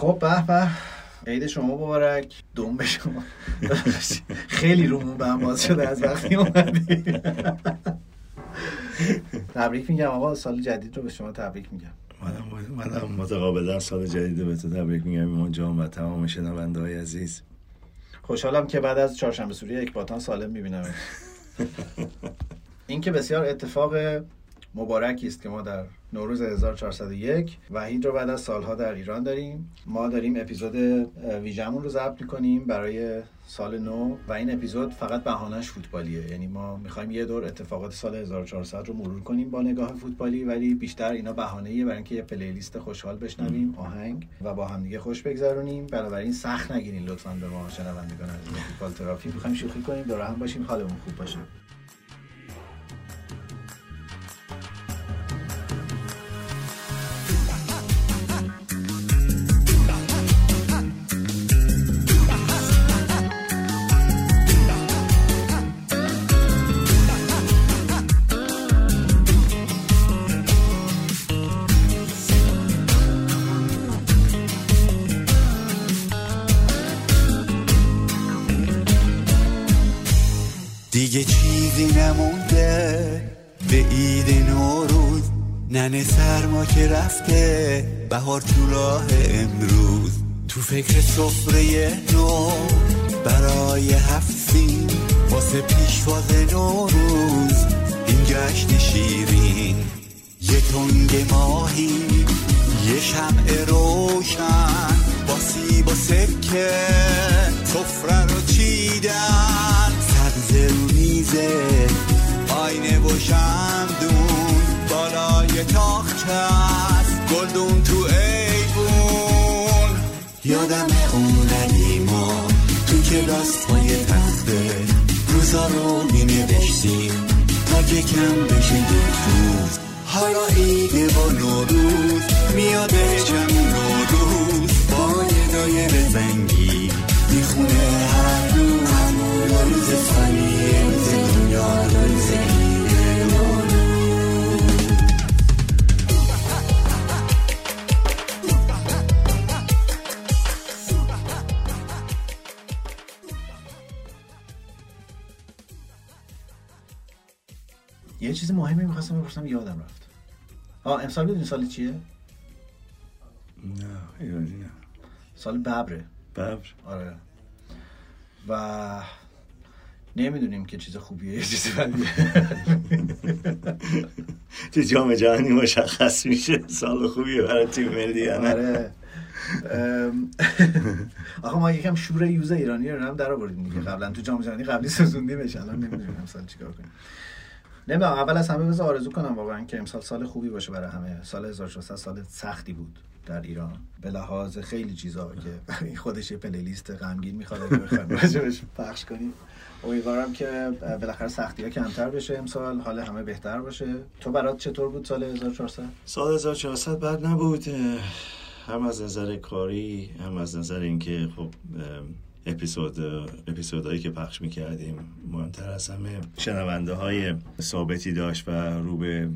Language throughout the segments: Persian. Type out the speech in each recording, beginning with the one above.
خب به به، عید شما مبارک، دوم به شما. خیلی رومون به هم باز شده از وقتی اومدی. تبریک میگم آقا، سال جدید رو به شما تبریک میگم. منم متقابلا سال جدید رو به تو تبریک میگم ایمان جان و تمام شنونده‌های عزیز. خوشحالم که بعد از چهارشنبه سوریه یک باتان سالم میبینم. این که بسیار اتفاق مبارکی است که ما در نوروز 1401 وحید رو بعد از سالها در ایران داریم. ما داریم اپیزود ویژمون رو ضبط می‌کنیم برای سال نو و این اپیزود فقط بهانه‌اش فوتبالیه، یعنی ما می‌خوایم یه دور اتفاقات سال 1400 رو مرور کنیم با نگاه فوتبالی، ولی بیشتر اینا بهانه‌ایه برای اینکه یه پلیلیست خوشحال بشنویم، آهنگ و با هم دیگه خوش بگذرونیم. بنابراین سخت نگیرین لطفاً به ما شنوندگان عزیز فوتبال تراپی، می‌خوایم شوخی کنیم، دور هم باشیم، حالمون خوب باشه. دیگه چیزی نمونده به عید نوروز، ننه سرما که رفته، بهار تو راه امروز، تو فکر سفره نو برای هفتین، واسه پیشواز نوروز این جشن شیرین، یه تنگ ماهی یه شمع روشن با سیب و سکه سفره رو چیدن، زرو میزه آینه و شمدون بالای تاخت هست، گلدون تو ایوون، یادم اوننی ما تو کلاس پای تخته روزا رو مینوشتیم تا که کم بشه یک روز، حالا ایده و نوروز میاده چمون نوروز با یه دایره زنگی میخونه هر روز، روز اسفالیه، روز دنیا، روز ایده نوروز. یه چیز مهمی میخواستم بپرسم یادم رفت. امسال بدونی سال چیه؟ نه ایرانی نه، سال ببره. ببر؟ آره. و نمیدونیم که چیز خوبیه یا چیز بدیه. تو جام جهانی مشخص میشه سال خوبیه برای تیم ملی یا نه. آخه ما یکم شور یوز ایرانی رو هم در آوردیم دیگه، قبلا تو جام جهانی قبلی سوزوندیمش، الان نمیدونیم امسال چیکار کنیم. نمیدونم، اول از همه بذار آرزو کنم واقعا که امسال سال خوبی باشه برای همه. سال 1600 سال سختی بود در ایران به لحاظ خیلی چیزا که این خودش یه پلیلیست غمگین میخواد که بخوایم راجعش پخش کنیم. امیدوارم که بالاخره سختی‌ها کمتر بشه امسال، حال همه بهتر باشه. تو برات چطور بود سال 1400؟ سال 1400 بد نبود، هم از نظر کاری هم از نظر اینکه خب اپیزودایی که پخش می‌کردیم مهمتر از همه شنونده‌های ثابتی داشت و رو به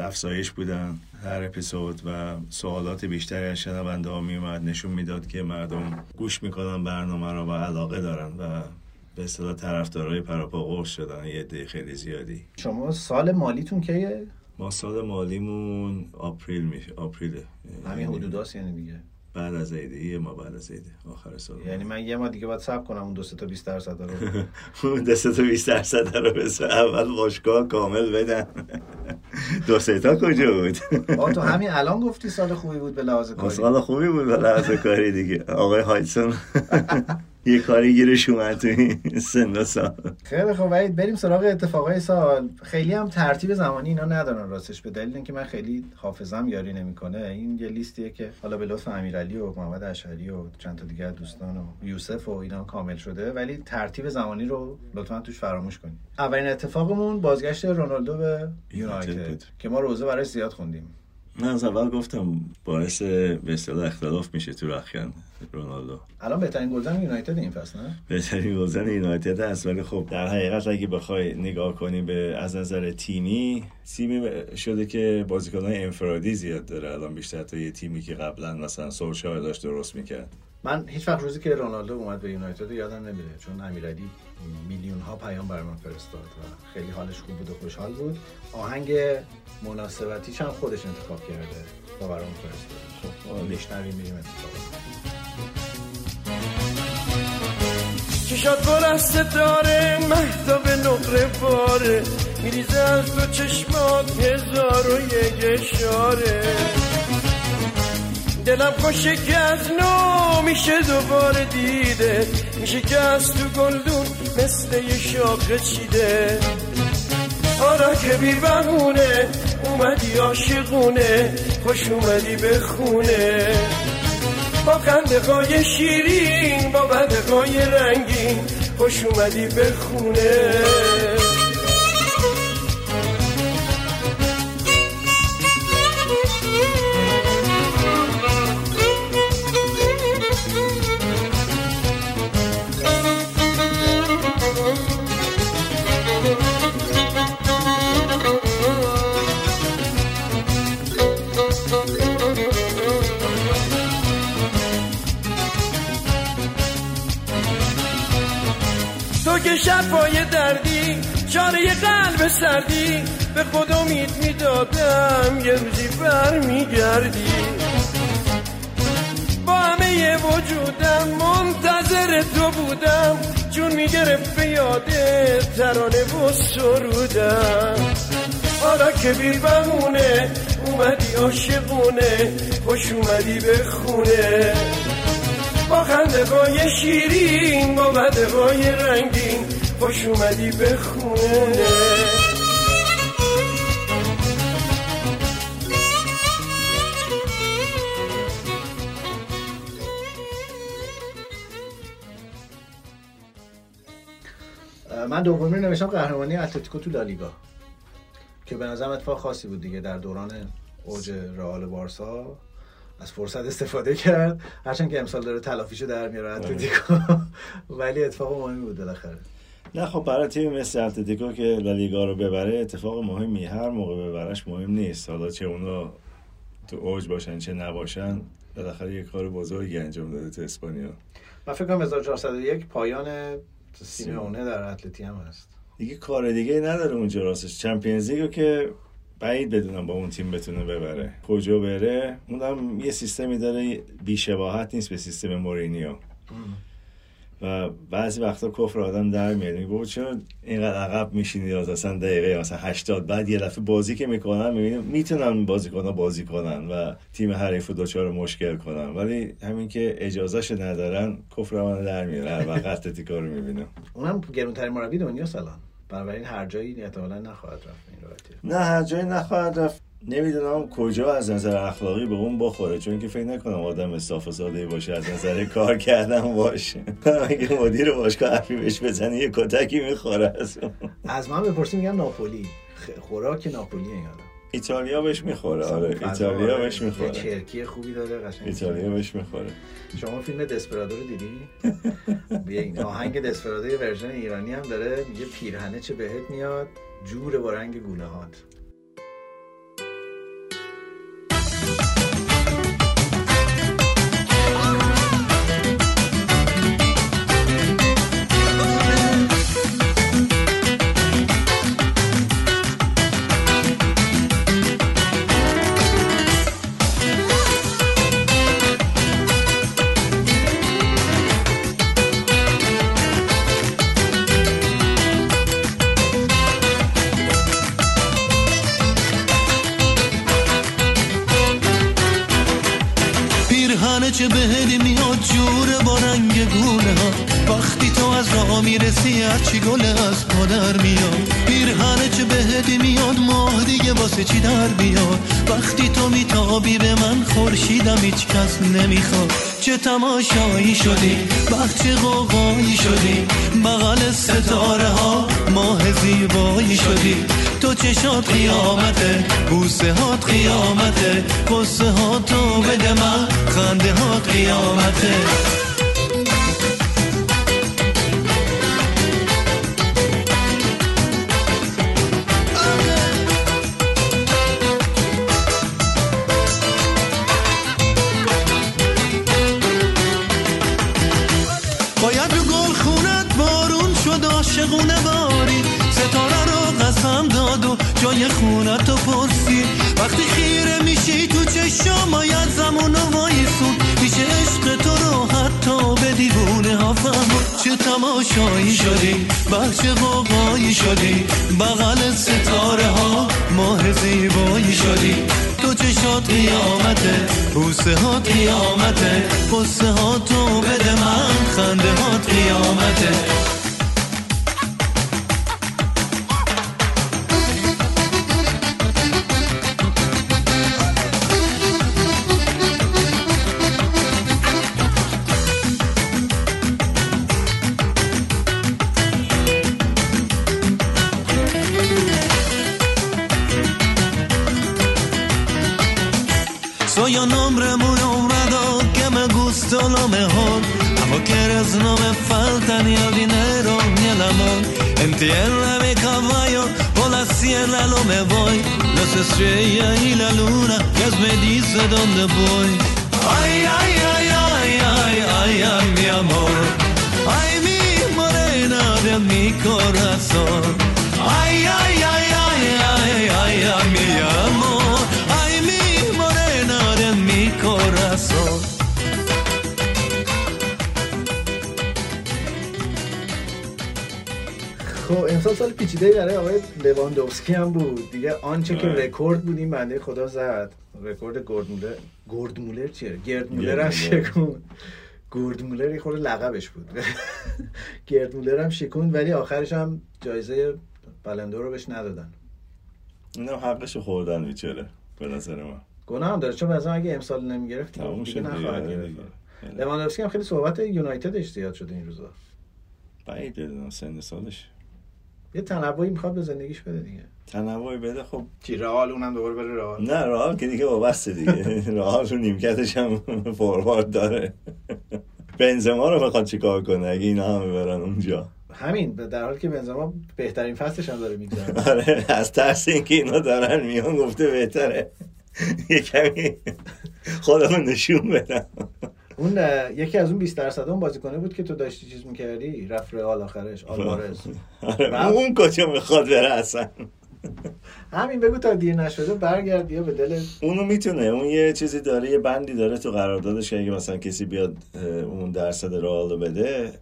افزایش بودن هر اپیزود و سوالات بیشتری از شنونده ها میومد، نشون میداد که مردم گوش میکنن برنامه رو و علاقه دارن و به اصطلاح طرفدارای پروپا قرص شدن یه عده خیلی زیادی. شما سال مالیتون کیه؟ ما سال مالیمون آپریل میشه، آپریله، همین حدوداست، یعنی دیگه بعد از عیده، یه ما بعد از عیده، آخر سال. یعنی من یه ما دیگه باید صبر کنم اون 2-20% رو. اون 2-20% رو بس اول باشگاه کامل بدن. 2-3 کجا بود؟ آقا تو همین الان گفتی سال خوبی بود به لحاظ کاری. سال خوبی بود به لحاظ کاری دیگه. آقای هایتسون یه کاری گیرش اومد تو این سن و سال. خیلی خوب وید، بریم سراغ اتفاقای سال. خیلی هم ترتیب زمانی اینا ندارن راستش، به دلیل اینکه من خیلی حافظم یاری نمیکنه. این یه لیستیه که حالا به لطف امیرعلی و محمد اشعری و چند تا دیگه دوستان و یوسف و اینا کامل شده، ولی ترتیب زمانی رو لطفا توش فراموش کنید. اولین اتفاقمون بازگشت رونالدو به یونایتد که ما روزه برای زیاد خوندیم. من از اول گفتم باعث به اصطلاح اختلاف میشه تو رخکن رونالدو. الان بهترین گلزن یونایتد این فصل، نه؟ بهترین گلزن یونایتد است، ولی خب در حقیقت اگه بخوای نگاه کنی به از نظر تیمی، تیمی شده که بازیکن‌های انفرادی زیاد داره الان، بیشتر تا یه تیمی که قبلا مثلا سولشایر داشت درست میکرد. من هیچ وقت روزی که رونالدو اومد به یونایتد یادم نمیره، چون امیرعلی میلیون ها پیام برام فرستاد و خیلی حالش خوب بود و خوشحال بود. آهنگ مناسبتیش هم خودش انتخاب کرده و برام فرستاد. خب میشنویم، میریم انتخاب. چه شاد برست داره مهتاب نقره باره، میریزه از دو چشمات هزار و یک اشاره، دلم خوشه که از نو میشه دوباره دیده، میشه که از تو گلدون مثل یه شاقه چیده. آره که بی بهونه اومدی عاشقونه، خوش اومدی به خونه، با خنده‌های شیرین با بدهای رنگین، خوش اومدی به خونه. شب‌های دردی چاره قلب سردی، به خود امید میدادم یه روزی برمیگردی، با همه وجودم منتظر تو بودم، جون میگرفت به یاده ترانه و سرودم. حالا که بی بهونه اومدی عاشقونه، خوش اومدی به خونه، با خنده‌های شیرین با بدهای رنگین، خوش اومدی به خونه. من دومی نوشتم قهرمانی اتلتیکو تو لالیگا که به نظرم اتفاق خاصی بود دیگه، در دوران اوج رئال بارسا از فرصت استفاده کرد، هرچند که امسال داره تلافیشو در میاره اتلتیکو، ولی اتفاق مهمی بود بالاخره. نه خب برای تیم مثل اتلتیکو که لالیگا رو ببره اتفاق مهمی، هر موقع ببرش مهم نیست، حالا چه اونا تو اوج باشن چه نباشن، بالاخره یک کار بزرگی انجام داده تو اسپانیا. من فکر کنم 1401 پایان سیمونه در اتلتی هم هست دیگه، کار دیگه نداره اونجا راستش. چمپیونز لیگو که بعید بدونم با اون تیم بتونه ببره، کجا بره اونم یه سیستمی داره بی‌شباهت نیست به سیستم مورینیو و بعضی وقتا کفر آدم در میاد، میگه چرا اینقدر عقب میشینی، اصلا دقیقه مثلا 80 بعد یه دفعه بازی که میکنن میبینیم میتونن بازیکن‌ها بازی کنن و تیم حریف دوچار مشکل کنن، ولی همین که اجازهش ندارن کفر آدم در میاد. هر وقت اتلتیکو رو میبینم اونم گرون‌ترین مربی دنیاست الان، بنابراین هر جایی احتمالاً نخواهد رفت این رابطه. نه هر جایی نخواهد رفت، نمیدونم کجا از نظر اخلاقی به اون بخوره، چون که فکر نکنم آدم صاف ساده باشه از نظر کار کردن باشه. اگه مدیر باشگاه حرفی بهش بزنه یه کتکی میخوره از من بپرسیم میگم ناپولی، خوراک ناپولی این آدم. ایتالیا بهش میخوره، آره ایتالیا بهش میخوره، چرکی خوبی داره قشنگ، ایتالیا بهش میخوره. شما فیلم دسپرادو رو دیدی؟ بیا این آهنگ دسپرادو یه ورژن ایرانی هم داره، میگه پیرهنه چه بهت میاد جور با رنگ گونه‌هات. تماشایی شدی بخچه غوغایی شدی، بغل ستاره ها ماه زیبایی شدی، تو چشات قیامته، بوسه هات قیامته، قصه هاتو بده من، خنده هات قیامته. جای خونتو پرسی وقتی خیره میشی تو چشم باید زمونو وایسون میشه عشق تو رو حتی به دیوونه ها فهمون. چه تماشایی شدی، بخش قوقایی شدی، بغل ستاره ها ماه زیبایی شدی. تو چشات قیامته، بوسه هات قیامته، قصه هاتو بده من، خنده هات قیامته. سال پیچیده برای آقای لواندوفسکی هم بود دیگه. آنچه که رکورد بود این بنده خدا زد، رکورد گوردمولر چیه؟ گردمولر هم شکوند. گوردمولر یه خورده لقبش بود. گردمولر هم شکوند ولی آخرش هم جایزه بلندور رو بهش ندادن. اینم حقش خوردن میچله به نظر من. گناه هم داره چون مثلا اگه امسال نمیگرفت دیگه نخواهد گرفت. لواندوفسکی هم خیلی صحبت یونایتد زیاد شده این روزا. بعید سن سالش یه تنوعی میخواد به زندگیش بده دیگه. تنوعی بده خب چی رئال اونم دوباره بره رئال؟ نه رئال که دیگه وابسته دیگه. رئال رو نیمکتش هم فوروارد داره. بنزما رو بخواد چیکار کنه اگه اینا هم ببرن اونجا؟ همین در حالی که بنزما بهترین فصلش هم داره میگذره. آره از ترس اینکه اینا دارن میون گفته بهتره یه کمی خودمون نشون بدم. اون یکی از اون 20% اون بازیکنه بود که تو داشتی چیز می‌کردی رفت رئال آخرش آلوارز. اون کجا میخواد بره اصلا؟ همین بگو تا دیر نشده برگرد یا به دل اونو میتونه. اون یه چیزی داره، یه بندی داره تو قراردادش که اگه مثلا کسی بیاد اون درصد رئال رو بده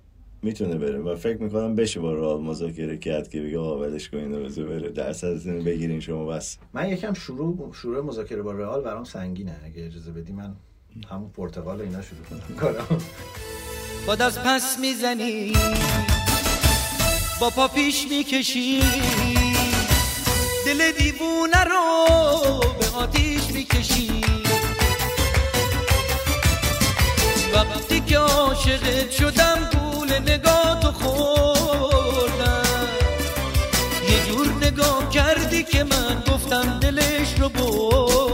میتونه بره و فکر میکنم بشه با رئال مذاکره کرد که بگه قابلش کنین روزو بره درصدتون بگیرین شما. بس من یکم شروع مذاکره با رئال برام سنگینه. اگه اجازه بدی من همون پرتغال اینا شروع کنم کارم. خود از پس میزنی با پا پیش میکشی دل دیوونه رو به آتیش میکشی وقتی که عاشقت شدم گول نگاه تو خوردم یه جور نگاه کردی که من گفتم دلش رو بردم.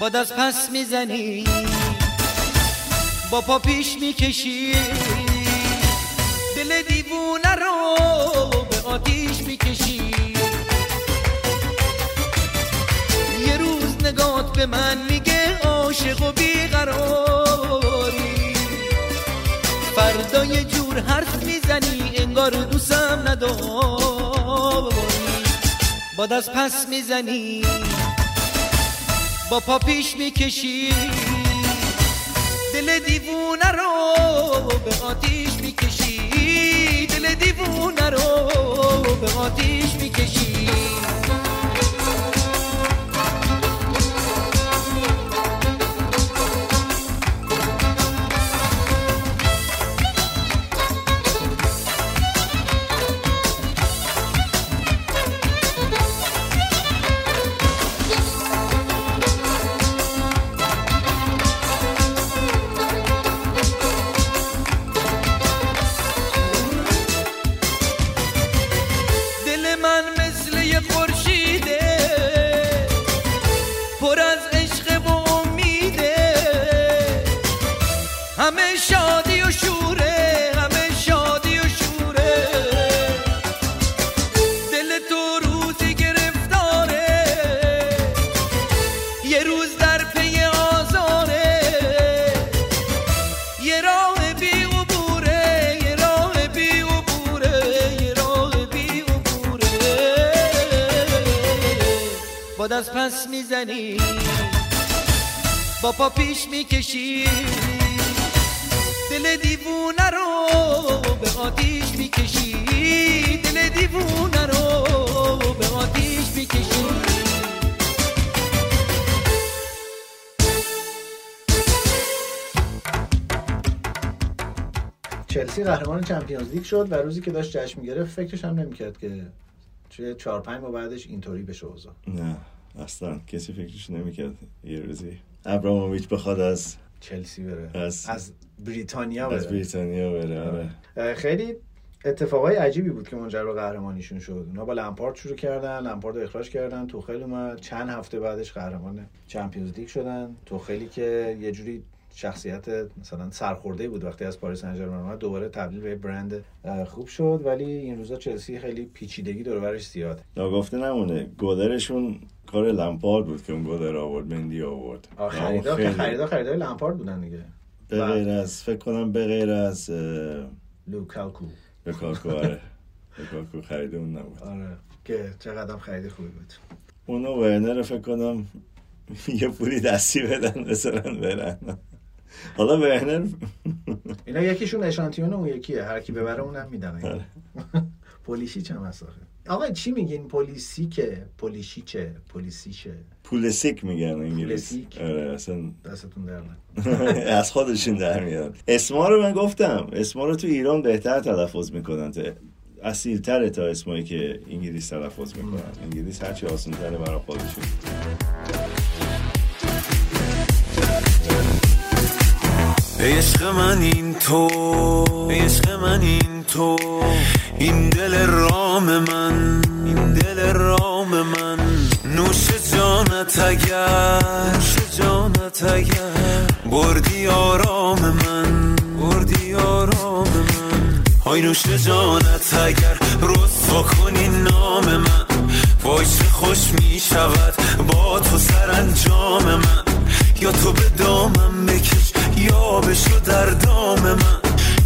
باد از پس میزنی با پا پیش میکشی دل دیوونه رو به آتیش میکشی یه روز نگات به من میگه عاشق و بیقراری فردا یه جور حرف میزنی انگار دوستم نداری. باد از پس میزنی با پا پیش میکشی دل دیوونه رو به آتیش میکشی دل دیوونه رو به آتیش میکشی. خود از پس میزنی، با پا پیش میکشی، دل دیوونه رو به آتیش میکشی، دل دیوونه رو به آتیش میکشی. چلسی قهرمان چمپیونز لیگ شد و روزی که داشت جشن می‌گرفت فکرش هم نمی‌کرد که چه 4-5 ماه بعدش اینطوری بشه اوضاع. نه اصلا کسی فکرش نمی‌کرد یه روزی ابراهاموویچ بخواد از چلسی بره، از بریتانیا بره، آره. خیلی اتفاقای عجیبی بود که منجر به قهرمانیشون شد. اونا با لمپارد شروع کردن، لمپاردو اخراج کردن، توخیل اومد، چند هفته بعدش قهرمان چمپیونز لیگ شدن. توخیلی که یه جوری شخصیت مثلا سرخورده‌ای بود، وقتی از پاریس سن ژرمن اومد دوباره تبدیل به برند خوب شد. ولی این روزا چلسی خیلی پیچیدگی دور و برش زیاده، ناگفته نمونه. گودرشون کار لمپارد بود که اون گودر آورد، مندی آورد، خریدای لمپارد بودن دیگه. به غیر از فکر کنم به غیر از لوکاکو آره لوکاکو خرید اون نبود، آره که چقدرم خرید خوبی بود. اون ورنر فکر کنم یه پولی دستی بدن مثلا برن. حالا بهنر اینا یکیشون اشانتیون اون یکیه، هر کی ببره اونم میدن. پولیشی چه مساخه آقا، چی میگین؟ پولیسی که پولیشی چه پولیسیشه پولیسیک میگن انگلیسی. آره اصلا دستتون در نکنه، از خودشون در میاد. اسما رو من گفتم، اسما رو تو ایران بهتر تلفظ میکنن، اصیل‌تره تا اسمایی که انگلیس تلفظ میکنن. انگلیس هرچی آسان‌تره برای خودشون. عشق من این تو، عشق من این تو، این دل رام من، این دل رام من، نوش جانت اگر، نوش جانت اگر بردی آرام من، بردی آرام من، های نوش جانت اگر رسوا کنی نام من، وای چه خوش می شود با تو سرانجام من، یا تو به دامم بکش یا بشو در دام من،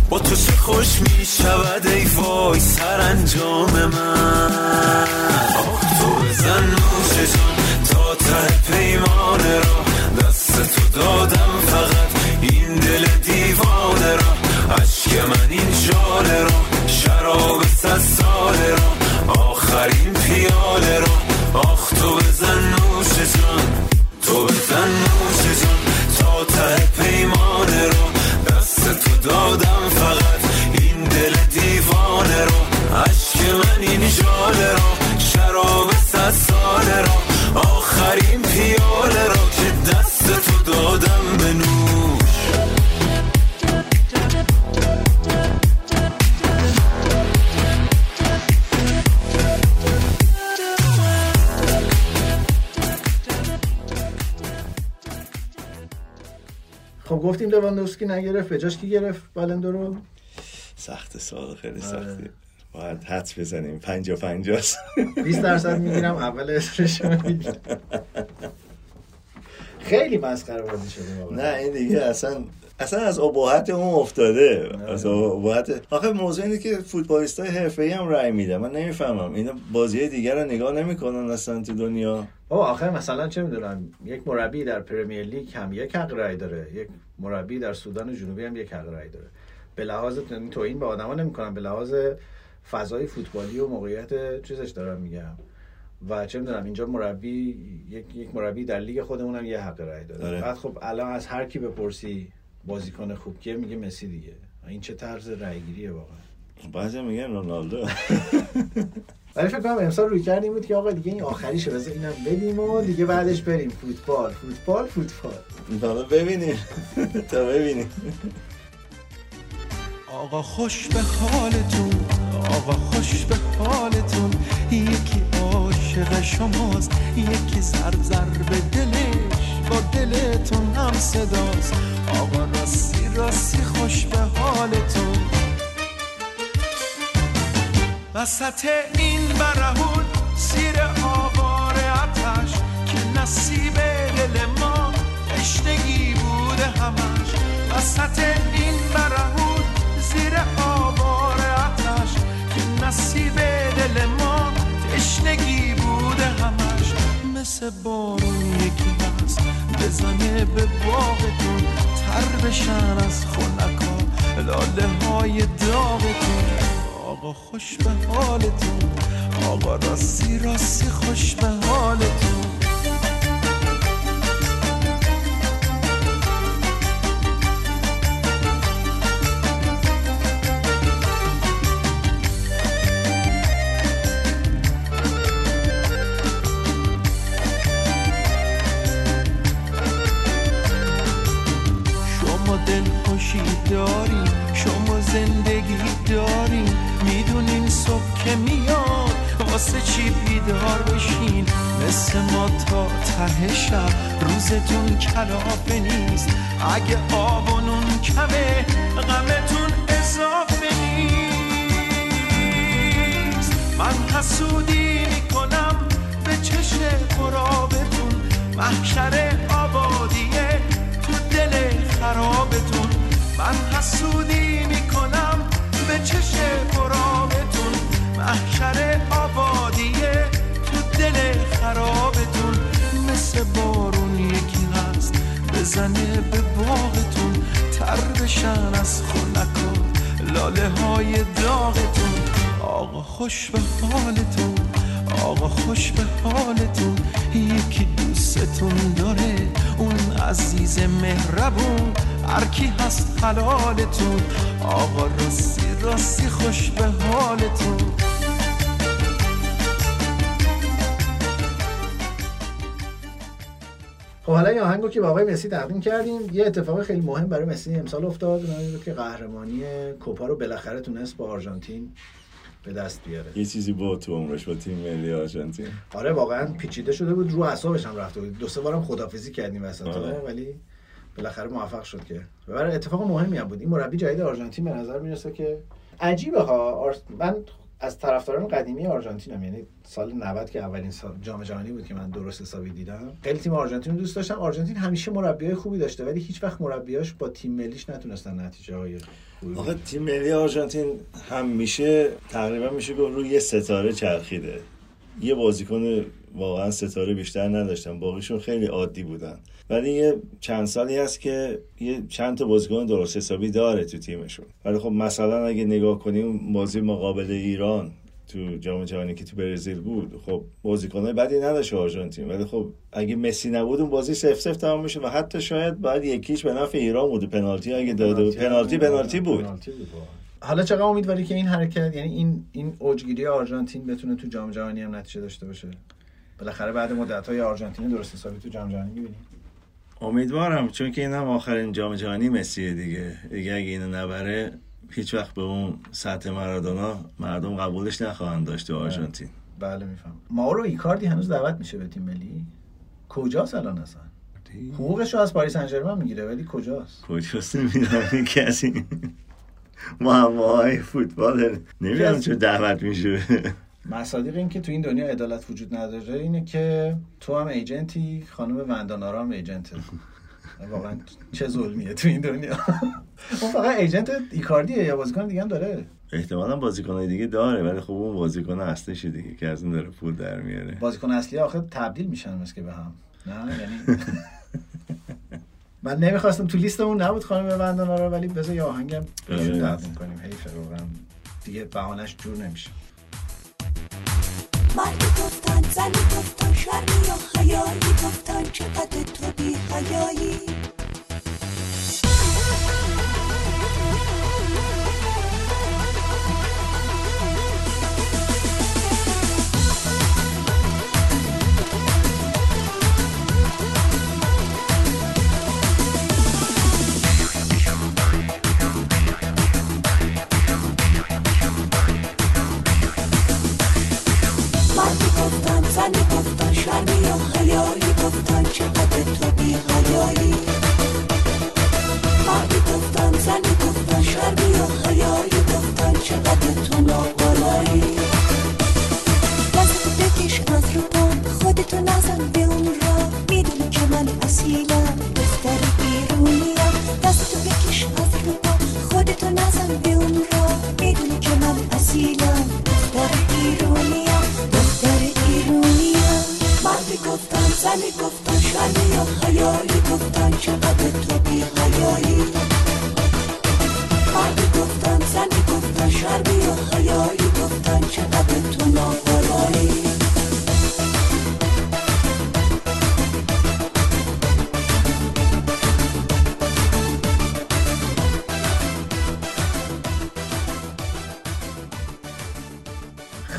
با تو چه خوش می شود ای وای سرانجام من. آه تو بزن موش جان تا ته پیمان را، دست تو دادم فقط این دل دیوانه را، عشق من این جاله را، شراب صد ساله را، آخرین پیاله را، آخ تو بزن موش جان، تو بزن موش جان تا ته پیمان رو، دست تو دادم فقط این دل دیوانه رو، عشق من این جاله رو، شراب صد ساله رو، آخرین پیاله رو، که دست تو دادم بنوش. خب گفتیم لواندوفسکی نگرفت، به جاش کی گرفت بلندو رو؟ سخت سوال، خیلی سختی. باید حدس بزنیم 50-50 20% میگیرم اول اسمش میگم. خیلی مسخره بازی شده واقعا. نه این دیگه اصلا از اباحت اون افتاده، از اباحت. آخه موضوع اینه که فوتبالیستای حرفه‌ای هم رأی میدن، من نمیفهمم اینا بازی‌های دیگه رو نگاه نمی‌کنن اصلا تو دنیا. آخه مثلا چه می‌دونم، یک مربی در پرمیر لیگ هم یک حق رأی داره، یک مربی در سودان جنوبی هم یک حق رأی داره. به لحاظ توهین به آدما نمی‌کنم، به لحاظ فضای فوتبالی و موقعیت چیزش دارم میگم. و چه می‌دونم اینجا مربی یک مربی در لیگ خودمون هم یک حق رأی داره. بعد خب الان از هر کی بپرسی بازیکن خوب کیه میگه مسی دیگه. این چه طرز رایگیریه واقعا. بعضی میگن رونالدو. ولی فکر کنم امسال روی کردیم بود که آقا دیگه این آخریشه، بذار اینم بدیم و دیگه بعدش بریم فوتبال. حالا ببینیم تا ببینیم. آقا خوش به حالتون، آقا خوش به حالتون، یکی عاشق شماست، یکی زرزر به دلش، با دلتون هم صداست. آقا راستی خوش به حالتون، وسط این برهون سیر آوار آتش، که نصیب دل ما تشنگی بوده همش، وسط این برهون سیر آوار آتش، که نصیب دل ما تشنگی بوده همش، مثل بارون یکی هست بزنه به باغتون، تر بشن از خونکا لاله های داغتون. آقا خوش به حالتون، آقا راستی راستی خوش به حالتون. داری شما زندگی داری، میدونین صبح که میاد واسه چی بیدار بشین. مثل ما تا ته شب روزتون کلافه نیست، اگه آب و نون کمه غمتون اضافه نیست. من حسودی میکنم به چشم خرابتون، محشر آبادیه تو دل خرابتون. من حسودی میکنم به چشم غرابتون، محشر آبادیه تو دل خرابتون. مثل بارون یکی هست بزنه به باغتون، تر بشن از خونکا لاله های داغتون. آقا خوش به حالتون، آقا خوش به حالتون. یکی دوستتون داره اون عزیز مهربون، هرکی هست حلالتون. آقا راستی راستی خوش به حالتون. خب حالا این آهنگو که با آقای مسی تقدیم کردیم، یه اتفاق خیلی مهم برای مسی امسال افتاد، اونم که قهرمانی کوپا رو بالاخره تونست با آرژانتین به دست بیاره. یه چیزی با تو عمرش با تیم ملی آرژانتین. آره واقعا پیچیده شده بود، رو اعصابش هم رفته بود. دو سه بارم خدافیزی کردیم وسطا، ولی بالاخره موفق شد که برای اتفاق مهمی هم بود. این مربی جدید آرژانتین به نظر میرسه که عجیبه ها. من از طرفداران قدیمی آرژانتینم، یعنی سال 90 که اولین جام جهانی بود که من درست حسابی دیدم، خیلی تیم آرژانتین رو دوست داشتم. آرژانتین همیشه مربیای خوبی داشته ولی هیچ وقت مربیاش با تیم ملیش نتونستن نتیجه‌های خوبی. آخه تیم ملی آرژانتین همیشه تقریبا میشه گفت روی یه ستاره چرخیده. یه بازیکن واقعا ستاره بیشتر نداشتن، باقیشون خیلی عادی بودن. ولی یه چند سالی هست که یه چند تا بازیکن درست حسابی داره تو تیمشون. ولی خب مثلا اگه نگاه کنیم بازی مقابل ایران تو جام جهانی که تو برزیل بود، خب بازیکنای بدی نداشت آرژانتین، ولی خب اگه مسی نبود اون بازی 0-0 تمام میشه و حتی شاید بعد یکیش به نفع ایران بود. پنالتی اگه داده بود، پنالتی بود. حالا چقدر امیدواری که این حرکت، یعنی این اوجگیری آرژانتین بتونه تو جام جهانی هم نتیجه داشته باشه. بالاخره بعد مدت‌های آرژانتین درست حسابی تو جام جهانی می‌بینیم. امیدوارم، چون که این هم آخرین جام جهانی مسیه دیگه. اگه اینو نبره هیچ وقت به اون سطح مارادونا مردم قبولش نخواهند داشت تو آرژانتین. بله میفهمم. ماورو ایکاردی هنوز دعوت میشه به تیم ملی؟ کجاست الان اصلا؟ حقوقش رو از پاریس سن ژرمن میگیره ولی کجاست نمیدونم کسی. معماهای فوتبال نمیدونم چه دعوت میشه. مصادیق این که تو این دنیا عدالت وجود نداره اینه که تو هم ایجنتی، خانم وندا نارا هم ایجنته. واقعا چه ظلمیه تو این دنیا. اون فقط ایجنت ایکاردیه یا بازیکن دیگه هم داره؟ احتمالاً بازیکنای دیگه داره، ولی خب اون بازیکن اصلیشه دیگه که از اون داره پول در میاره. بازیکن اصلی آخر تبدیل میشن مثل که به هم. نه یعنی من نمیخواستم تو لیستمون نبود خانم وندا نارا، ولی بذار یه آهنگم دعوت کنیم. حیفه واقعا دیگه بهانه‌اش جور نمیشه. مردی گفتن، زنی گفتن، شرمی یا حیایی گفتن، چقدر تو بی حیایی. Shani Koftan, Shani Yohayari Koftan, Chakate Tobi Hayari.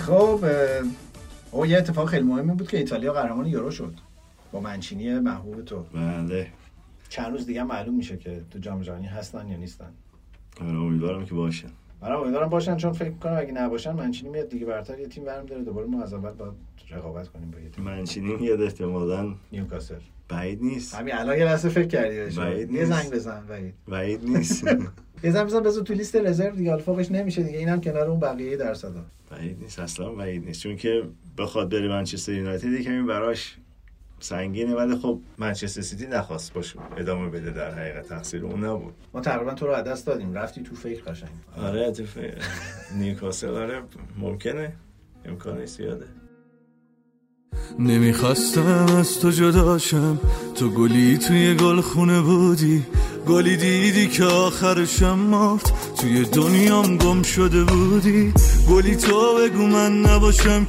خب او یه اتفاق خیلی مهمی بود که ایتالیا قهرمان یورو شد با منچینی محبوب تو. بله چند روز دیگه معلوم میشه که تو جام جهانی هستن یا نیستن. امیدوارم که باشن. امیدوارم باشن چون فکر کنم اگه نباشن منچینی میاد دیگه برتر یه تیم برم داره دوباره ما از اول باید رقابت کنیم با یه تیم. منچینی میاد احتمالاً نیوکاسل. بعید نیست. همین الان یه لحظه فکر کردی بعید نیست. زنگ بزن بعید نیست. بزن بزن تو لیست رزرو دیگه الفاقش نمیشه دیگه اینم کنار اون بقیه درصدا. بعید نیست اصلا بعید نیست چون که بخواد بره منچستر یونایتد یکم براش سنگینه ولی خب منچستر سیتی نخواست باش ادامه بده در حقیقت تقصیر اون نبود. ما تقریبا تو رو از دست دادیم رفتی تو فکر قشنگ. آره تو فکر نیوکاسل آره ممکنه امکانی زیاده. نمیخواستم از تو جداشم تو گلی توی گلخونه بودی گلی دیدی که آخرشم مرد توی دنیام گم شده بودی گلی تو بگو من نباشم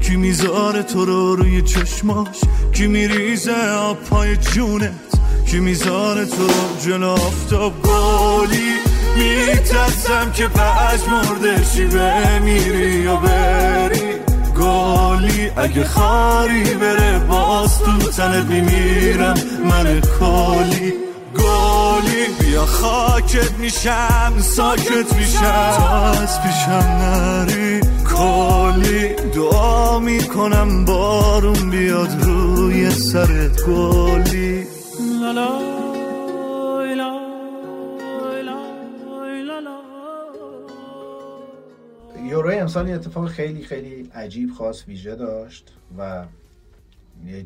کی میذاره تو رو روی چشماش کی میریزه آب پای جونت کی میذاره تو رو جلو آفتاب گلی میترسم که پاش مرده شی بمیری و بری گلی اگه خاری بره باز تو تنت میمیرم من کلی گلی بیا خاکت میشم ساکت میشم تا از پیشم نری کلی دعا میکنم بارون بیاد روی سرت گلی لالا یورو امسال یه اتفاق خیلی خیلی عجیب خاص ویژه داشت و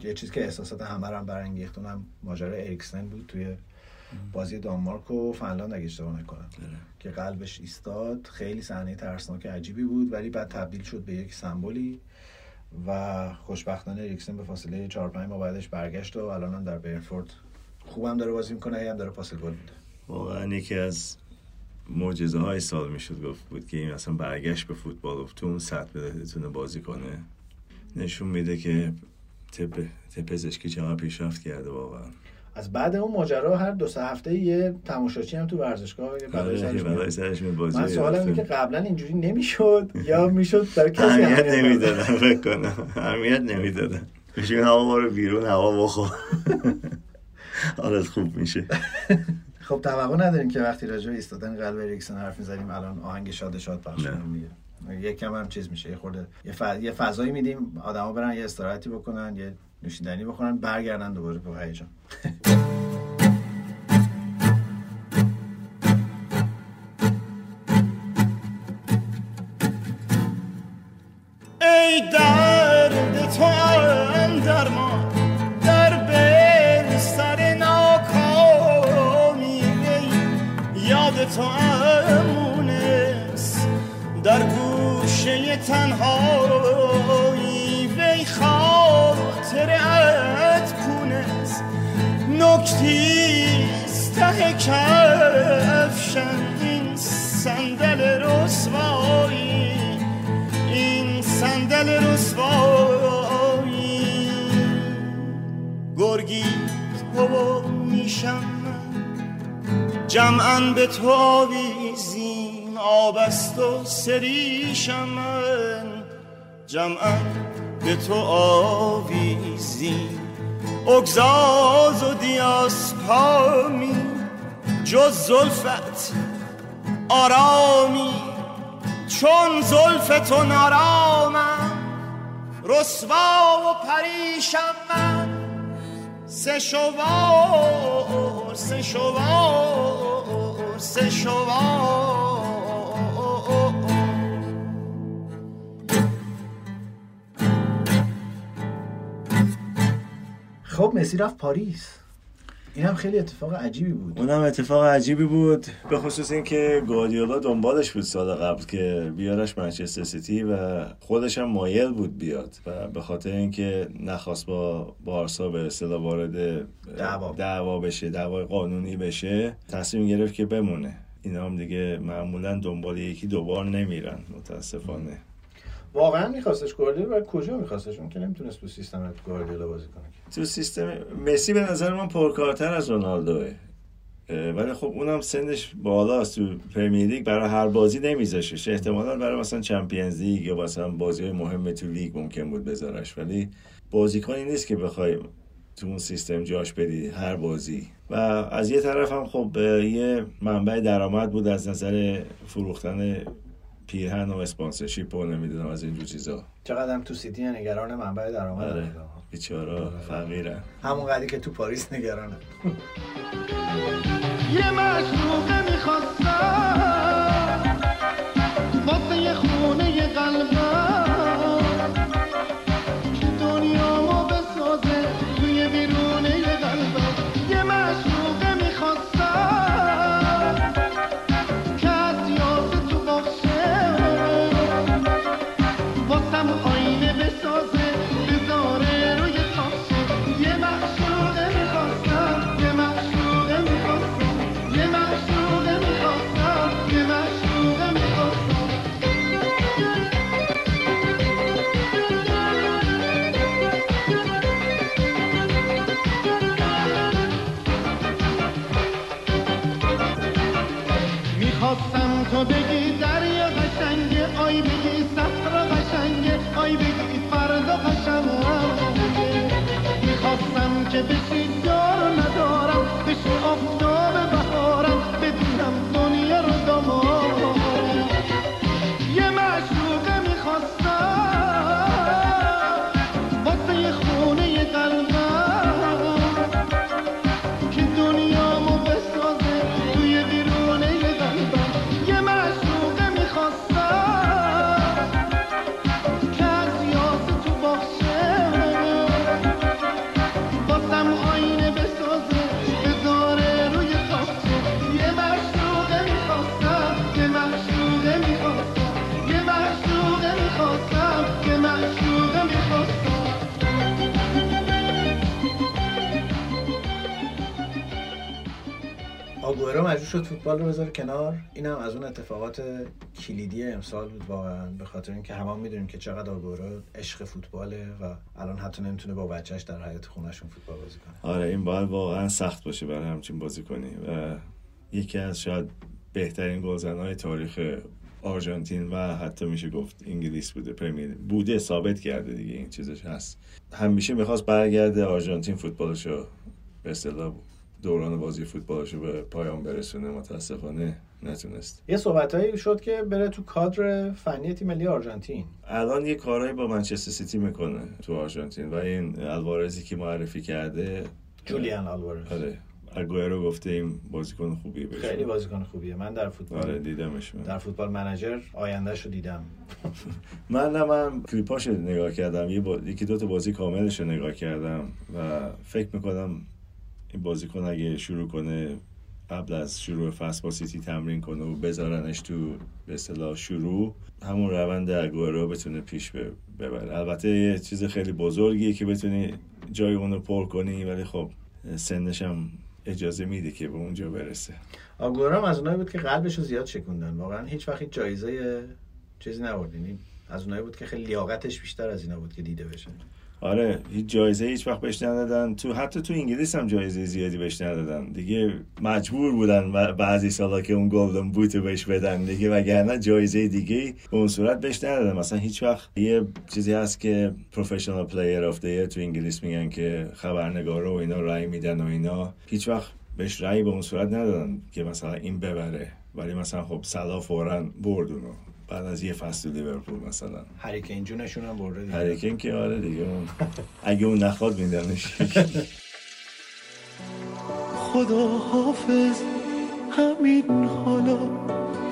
یه چیز که احساسات همه رو هم برانگیخت اونم ماجرای اریکسن بود توی بازی دانمارک و فنلاند اگه اشتباه نکنم که قلبش ایستاد. خیلی صحنه ترسناک عجیبی بود ولی بعد تبدیل شد به یک سمبولی و خوشبختانه اریکسن به فاصله 4-5 ماه بعدش برگشت و الان هم در برنفورد خوبم داره بازی میکنه هم داره پاس گل میده. واقعا یکی از معجزه های سال میشد گفت بود که این اصلا برگشت به فوتبال افتون اون سطح بتونه بازی کنه نشون میده که پزشکی چقدر پیشرفت کرده واقعا. از بعد اون ماجرا هر 2-3 هفته یه تماشاچی هم تو ورزشگاه برای سرش بازی. من سوالم اینه که قبلا اینجوری نمیشد یا میشد در کسی اهمیت نمیدادن فکر کنم اهمیت نمیدادن بشین هوا رو بیرون هوا بخور حالت خوب میشه. خب توقع نداریم که وقتی راجع به ایستادن قلب اریکسن حرف میزنیم الان آهنگ شاد پخش کنیم دیگه. یکم هم چیز میشه یه خورده یه فضایی میدیم آدما برن یه استراحتی بکنن یه نوشیدنی بخورن برگردن دوباره به هیجان. ای درد تو اندر ما در بر سر تو امونست در گوشه تنهایی وی خاطرت کنست نکتیست ته کفشم این صندل رسوایی این صندل رسوایی گرگی بابا میشم جمعاً به تو آویزیم آب است و سریشم من جمعاً به تو آویزیم اگزاز و دیاسپامی جز زلفت آرامی چون زلفت و نارامم رسوا و پریشم من سشوار خب مسی رفت پاریس این هم خیلی اتفاق عجیبی بود. اونم اتفاق عجیبی بود، به خصوص اینکه گواردیولا دنبالش بود سال قبل که بیارش منچستر سیتی و خودش هم مایل بود بیاد و به خاطر اینکه نخواست با بارسا به اصطلاح وارد دعوا بشه، دعوای قانونی بشه، تصمیم گرفت که بمونه. اینا هم دیگه معمولا دنبال یکی دوبار نمیرن متاسفانه. واقعا می‌خواستش گواردیولا، ولی کجا می‌خواستش؟ ممکن نمی‌تونست تو سیستم گواردیولا بازی کنه. تو سیستم مسی به نظر من پرکارتر از رونالدوه، ولی خب اونم سنش بالاست، تو پرمیر لیگ برای هر بازی نمیذاشش، احتمالاً برای مثلا چمپیونز لیگ یا مثلا بازی‌های مهم تو لیگ ممکن بود بذارش، ولی بازیکنی نیست که بخوایم تو اون سیستم جاش بدی هر بازی. و از یه طرف هم خب یه منبع درآمد بود از نظر فروختن پیرهن و اسپانسرشیپ و نمیدونم از اینجور چیزا. چقدر هم تو سیتی نگران منبع درآمد بودن. بیچاره فقیرن، همون قدری که تو پاریس نگرانن. یه مشروقه می‌خواستم واسه یه خونه قلبم که دنیا ما بسازه توی بیرونه قلبم. یه مشروقه می‌خواستم که از یاد تو باشه واسم آینه بسازه بذاره روی خاکشه. یه مشروقه می‌خواستم، یه مشروقه می‌خواستم، یه مشروقه می‌خواستم، یه مشروقه می‌خواستم. می‌خواستم تو بگی دریا قشنگه، آی بگی صحرا قشنگه، آی بگی فردا قشنگه. می‌خواستم که بشی دار ندارم، بشی آفتاب بهارم، بدونم دنیا رو دامارم. یه مشروقه می‌خواستم واسه یه خونه قلبم که دنیا مو بسازه توی بیرونه قلبم. یه مشروقه می‌خواستم که از یاد تو باشه واسم آینه بسازه بذاره روی خاکشه. یه مشروقه می‌خواستم، یه مشروقه می‌خواستم، یه مشروقه می‌خواستم، یه مشروقه می‌خواستم. آگورو مجبور شد فوتبال رو بذاره کنار. اینم از اون اتفاقات کلیدی امسال بود واقعا، به خاطر اینکه همه میدونیم که چقدر آگورو عشق فوتباله و الان حتی نمیتونه با بچه‌اش در حیاط خونه‌شون فوتبال بازی کنه. آره این باید واقعا سخت باشه برای همچین بازیکنی و یکی از شاید بهترین گلزن‌های تاریخ آرژانتین و حتی میشه گفت انگلیس بوده. پرمیر بوده، ثابت کرده دیگه، این چیزش هست. همیشه می‌خواست برگرده آرژانتین فوتبالشو به اصطلاح دوران بازی فوتبالشو به پایان برسونه، متاسفانه نتونست. یه صحبتایی شد که بره تو کادر فنی تیم ملی آرژانتین. الان یه کارایی با منچستر سیتی میکنه تو آرژانتین و این الوارزی که معرفی کرده، جولیان الوارز. آره آگوئرو گفتیم بازیکن خوبیه، خیلی بازیکن خوبیه. من در فوتبال دیدمش، در فوتبال منیجر آیندهشو دیدم. من کلیپاشو نگاه کردم، یکی دو تا بازی کاملشو نگاه کردم و فکر می‌کنم این بازیکن اگه شروع کنه قبل از شروع فصل با سیتی تمرین کنه و بذارنش تو به اصطلاح شروع، همون روند آگوئرو بتونه پیش ببره. البته یه چیز خیلی بزرگیه که بتونی جای اونو پر کنی، ولی خب سنش هم اجازه میده که به اونجا برسه. آگورام از اونایی بود که قلبشو زیاد شکوندن واقعا، هیچ وقت جایزه چیزی نبردین. از اونایی بود که خیلی لیاقتش بیشتر از اینا بود که دیده بشه. آره هیچ جایزه هیچ وقت بهش ندادن، تو حتی تو انگلیس هم جایزه زیادی بهش ندادن دیگه، مجبور بودن بعضی سالا که اون گلدن بوت بهش بدن دیگه، وگرنه جایزه دیگه اون صورت بهش ندادن. مثلا هیچ وقت یه چیزی هست که پروفشنال پلیر اف دی ایئر تو انگلیس میگن که خبرنگارا و اینا رای میدن و اینا، هیچ وقت بهش رای به اون صورت ندادن که مثلا این ببره، ولی مثلا خب صلاح فوراً برد اونو بعد از یه فصل لیورپول، مثلا هری کین جونشون هم برده دیگه. هری کین که آره دیگه اگه اون نخواد میدنش. خدا حافظ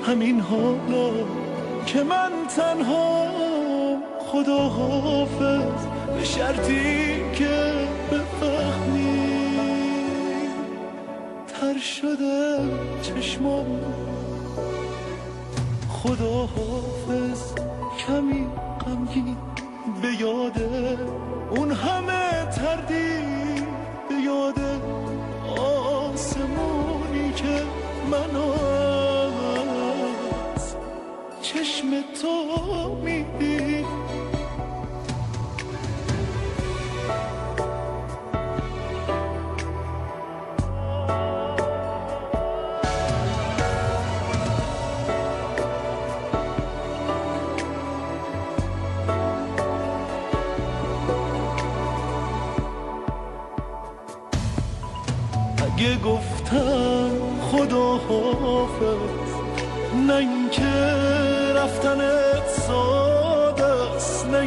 همین حالا که من تنها، خدا حافظ به شرطی که بفهمی سیر شده چشمم، خدا حافظ کمی غمگین، به یاد اون همه تردید، به یاد آسمونی که منو از چشم تو میدید. اگه گفتم خدا حافظ، نه این که رفتنت ساده است، نه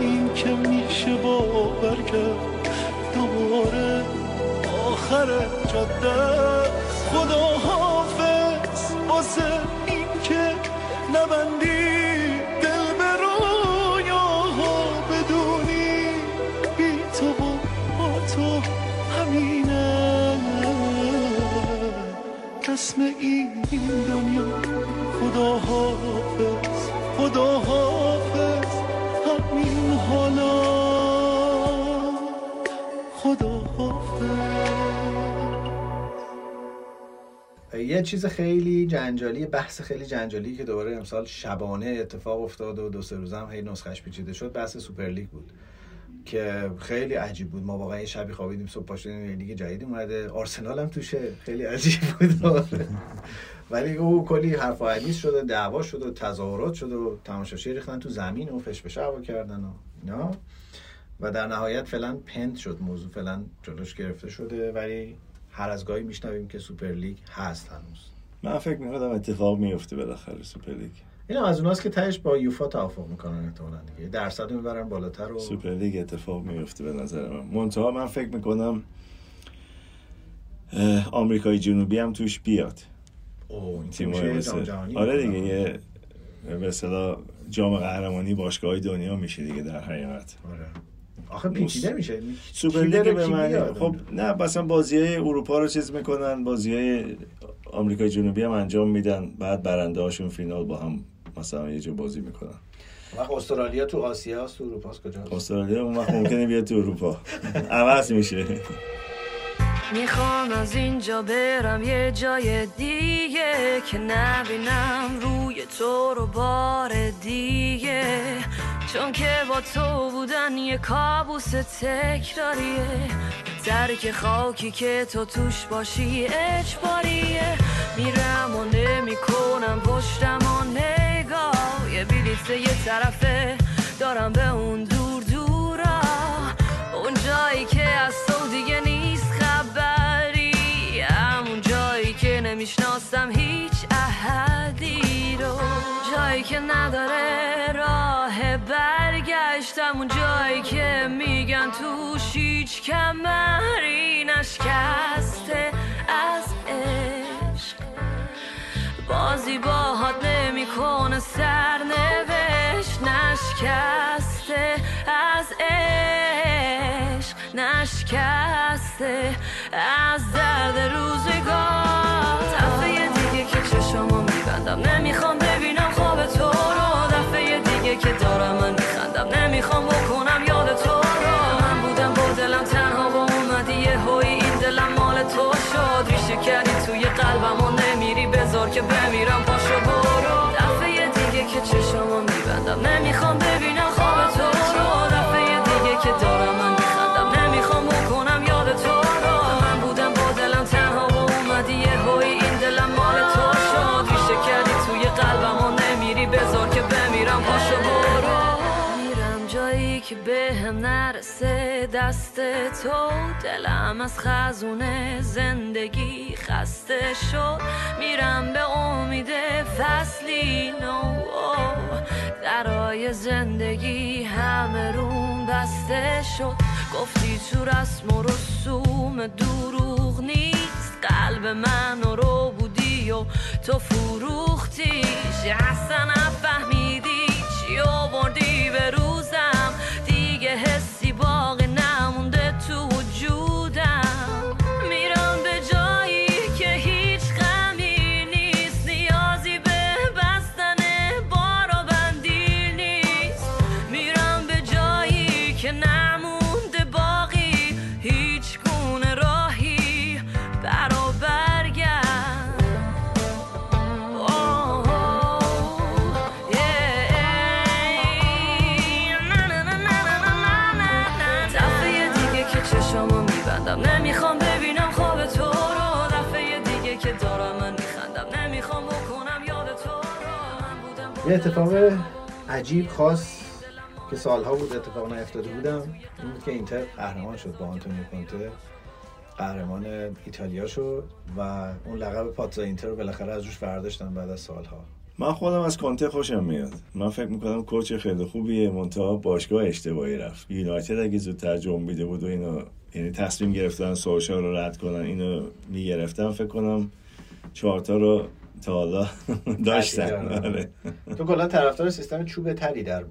این که میشه باور کرد دوباره آخر جاده. خدا حافظ واسه این که نبندی دل به رویاها، بدونی بی تو و با تو همینه رسم این دنیا. خدا حافظ، خدا حافظ همین حالا، خدا حافظ. یه چیز خیلی جنجالی، بحث خیلی جنجالی که دوباره امسال شبانه اتفاق افتاد و دو سه روز هم هی نسخش پیچیده شد، بحث سوپر لیگ بود که خیلی عجیب بود. ما واقعا یه شبی خوابیدیم، صبح پا شدیم لیگ جدید اومده، آرسنال هم توشه، خیلی عجیب بود. ولی او کلی حرف و حدیث شده، دعوا شد و تظاهرات شد و تماشاچی ریختن تو زمین و فش به شعوا کردن و اینا، و در نهایت فعلا پنت شد موضوع، فعلا جلوش گرفته شده. ولی هر از گاهی میشنویم که سوپر لیگ هست هنوز. من فکر می‌کردم اتفاق میفته بالاخره سوپر لیگ. اینا از اوناست که تهش با یوفا توافق میکنن احتمالاً دیگه، درصد میبرن بالاتر و سوپر لیگ اتفاق میفته به نظر من. منتها من فکر میکنم آمریکای جنوبی هم توش بیاد. اوه تیم‌های جهانی. آره دیگه، یه به اصطلاح جام قهرمانی باشگاه‌های دنیا میشه دیگه در حقیقت. آره. آخه پیچیده میشه سوپر لیگ به معنی. خب نه، مثلا بازی‌های اروپا رو چیز میکنن، بازی‌های آمریکای جنوبی هم انجام میدن، بعد برنده‌هاشون فینال با هم مثلا یه جا بازی میکنن. وقت استرالیا تو آسیا است، تو اروپا است، کجا است؟ استرالیا اون وقت ممکنه بیاد تو اروپا، عوض میشه. میخوام از اینجا برم یه جای دیگه که نبینم روی تو رو بار دیگه، چون که با تو بودن یه کابوس تکراریه، ترک خاکی که تو توش باشی اجباریه. میرم و نمی کنم پشتم و نگاه، یه بلیت یه طرفه دارم به اون دور دورا، اون جایی که از تو دیگه نیست خبری، همون جایی که نمیشناسم هیچ احدی رو، جایی که نداره راه برگشتم، اون جایی که میگن توش هیچ کمری نشکسته از عشق، بازی باهات نمی کنه سرنوشت، نشکسته از عشق، نشکسته از درد روزگار. دفعه دیگه که چشمو میبندم نمیخوام ببینم خواب تو رو، دفعه دیگه که دارم من میخندم نمیخوام بکنم یاد تو رو، من بودم با دلم تنها با اومدی یه هوی این دلم مال تو شد، ریشه کردی توی قلبم و نمیری بذار که بمیرم، پاشو برو. دفعه دیگه که چشمو میبندم نمیخوام ببینم خواب تو رو، دفعه دیگه که دارم من میخندم نمیخوام بکنم یاد تو رو، من بودم با دلم تنها و اومدی یه هوی این دلم مال تو شد، ریشه کردی توی قلبم و نمیری بذار که بمیرم، پاشو برو. میرم جایی که بهم نرسه دست تو، دلم از خزونه زندگی خسته شد، میرم به امید فصلی نو، درای زندگی همه روم بسته شد، گفتی تو رسم و رسوم دروغ نیست، قلب من رو بودی و تو فروختی، اصلا نفهمیدی چی آوردی به روزم، دیگه حسی باقی نمونده تو وجودم. میرم به جایی که یه اتفاق عجیب خاص که سالها بود اتفاق نیفتاده بودم این بود که اینتر قهرمان شد با آنتونیو کونته، قهرمان ایتالیا شد و اون لقب پاتزا اینتر رو بالاخره از روش برداشتن بعد از سالها. من خودم از کنته خوشم میاد. من فکر میکنم کوچ خیلی خوبیه، منتها باشگاه اشتباهی رفت. یونایتد اگه زودتر جنب میده بود و اینو یعنی تصمیم گرفتن سولشایر رو رد کنن، اینو میگرفتن فکر کنم 4 تا رو تا حالا داشتن. تو کلا طرفدار سیستم چوب تری در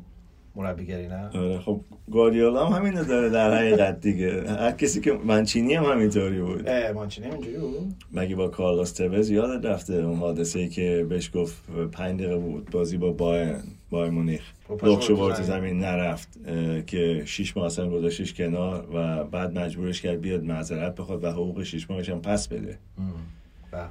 مربیگری نه؟ آره خب گواردیولا هم همینو داره در حقیقت دیگه. هر کسی که مانچینی هم همینطوری بود. مانچینی اینجوری بود؟ مگه با کارلوس توز یادت رفته اون حادثه‌ای که بهش گفت 5 دقیقه بود بازی با بایر مونیخ. لوکشو وارد زمین نرفت که 6 ماه اصلا گذاشتش کنار و بعد مجبورش کرد بیاد معذرت بخواد و حقوق 6 ماهش هم پس بده. به به.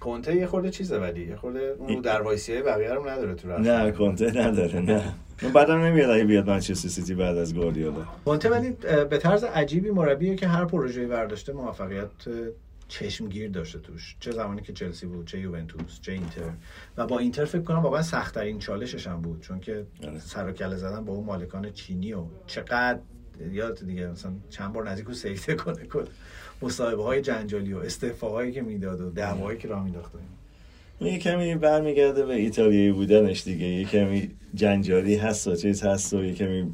کنته یه خورده چیزه ولی یه خورده اون رو در وایسیه بقیه رو نداره تو رفت. نه کنته نداره نه. من بعدم نمیاد اگه بیاد منچستر سیتی بعد از گواردیولا. کنته ولی به طرز عجیبی مربیه که هر پروژه‌ای برداشته موفقیت چشمگیر داشته توش، چه زمانی که چلسی بود، چه یوونتوس، چه اینتر و با اینتر فکر کنم واقعا سخت‌ترین چالشش هم بود چون که سر و کله زدن با اون مالکان چینی و چقدر یادت دیگه مثلا چند بار نزدیکو سیفته کنه کلا مصاحبه‌های جنجالی و استعفاهایی که میداد و دعوایی که راه مینداخت. یه کمی برمیگرده به ایتالیایی بودنش دیگه، یه کمی جنجالی هست و چیز هست و یه کمی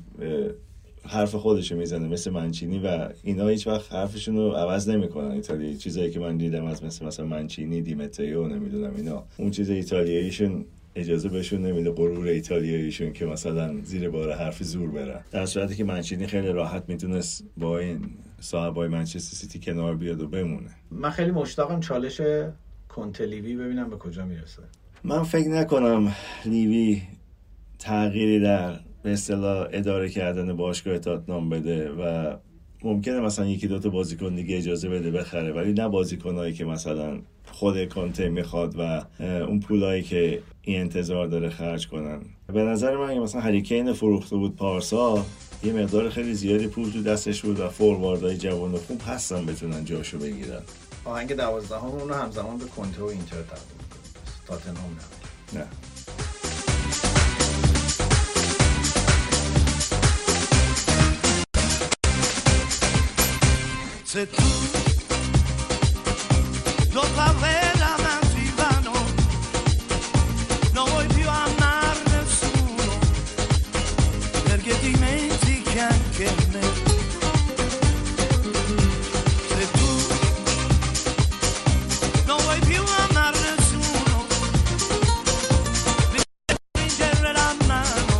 حرف خودش رو میزنه مثل منچینی و اینا هیچ وقت حرفشون رو عوض نمیکنن. ایتالیایی چیزایی که من دیدم از مثلا منچینی، دیمتیو، نمیدونم اینا، اون چیز ایتالیاییشون اجازه بهشون نمیده، غرور ایتالیاییشون که مثلا زیر بار حرف زور برن. در صورتی که منچینی خیلی راحت میتونست با این صاحبای منچستر سیتی کنار بیاد و بمونه. من خیلی مشتاقم چالش کنته لیوی ببینم به کجا میرسه. من فکر نکنم لیوی تغییری در به اصطلاح اداره کردن باشگاه تاتنام بده و ممکنه مثلا یکی دو تا بازیکن دیگه اجازه بده بخره ولی نه بازیکنایی که مثلا خود کنته میخواد و اون پولایی که این انتظار داره خرج کنن. به نظر من مثلا هری کین فروخته بود پارسا، یه مقدار خیلی زیادی پول تو دستش بود و فورواردای جوان و خوب هستن بتونن جاشو بگیرن. آهنگ 12 هم اونو همزمان به کنته و اینتر تقدیم کرد. تاتنهام نه. نه. C'est tout, l'autre aveva menzivano, non vuoi più amare nessuno, perché dimentichi anche me. C'est tout, non vuoi più amare nessuno, mi devi stringere la mano,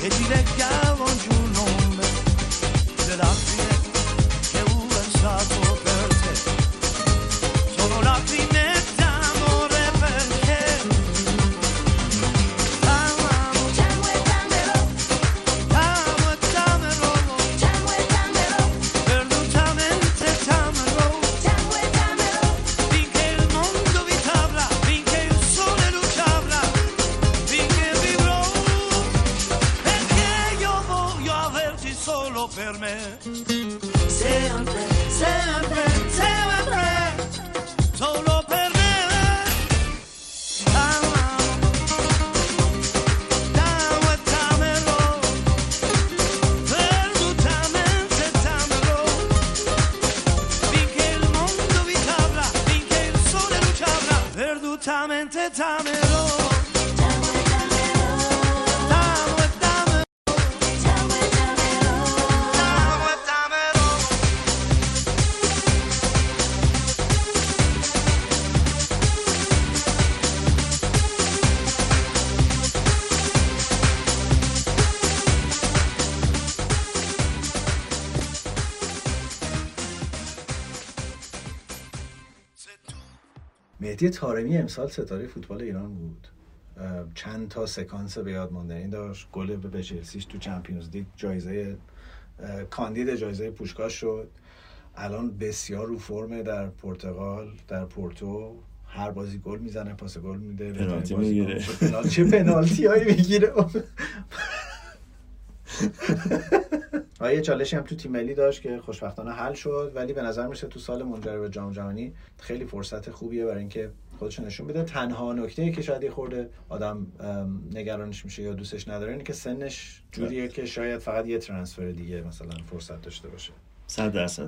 che ti legavo giù un nome della fine. مهدی طارمی امسال ستاره فوتبال ایران بود. چند تا سکانس به یاد ماندنی داشت. گل به چلسیش تو چمپیونز لیگ جایزه کاندید جایزه پوشکاش شد. الان بسیار رو فرمه در پرتغال، در پورتو. هر بازی گل میزنه، پاس گل میده، پنالتی میگیره. چه پنالتیایی میگیره. یه چالشی هم تو تیم ملی داشت که خوشبختانه حل شد ولی به نظر میشه تو سال منجر به جام جهانی خیلی فرصت خوبیه برای اینکه خودش نشون بده. تنها نکته‌ای که شاید خورده آدم نگرانش میشه یا دوستش نداره اینه که سنش جوریه که شاید فقط یه ترانسفر دیگه مثلا فرصت داشته باشه.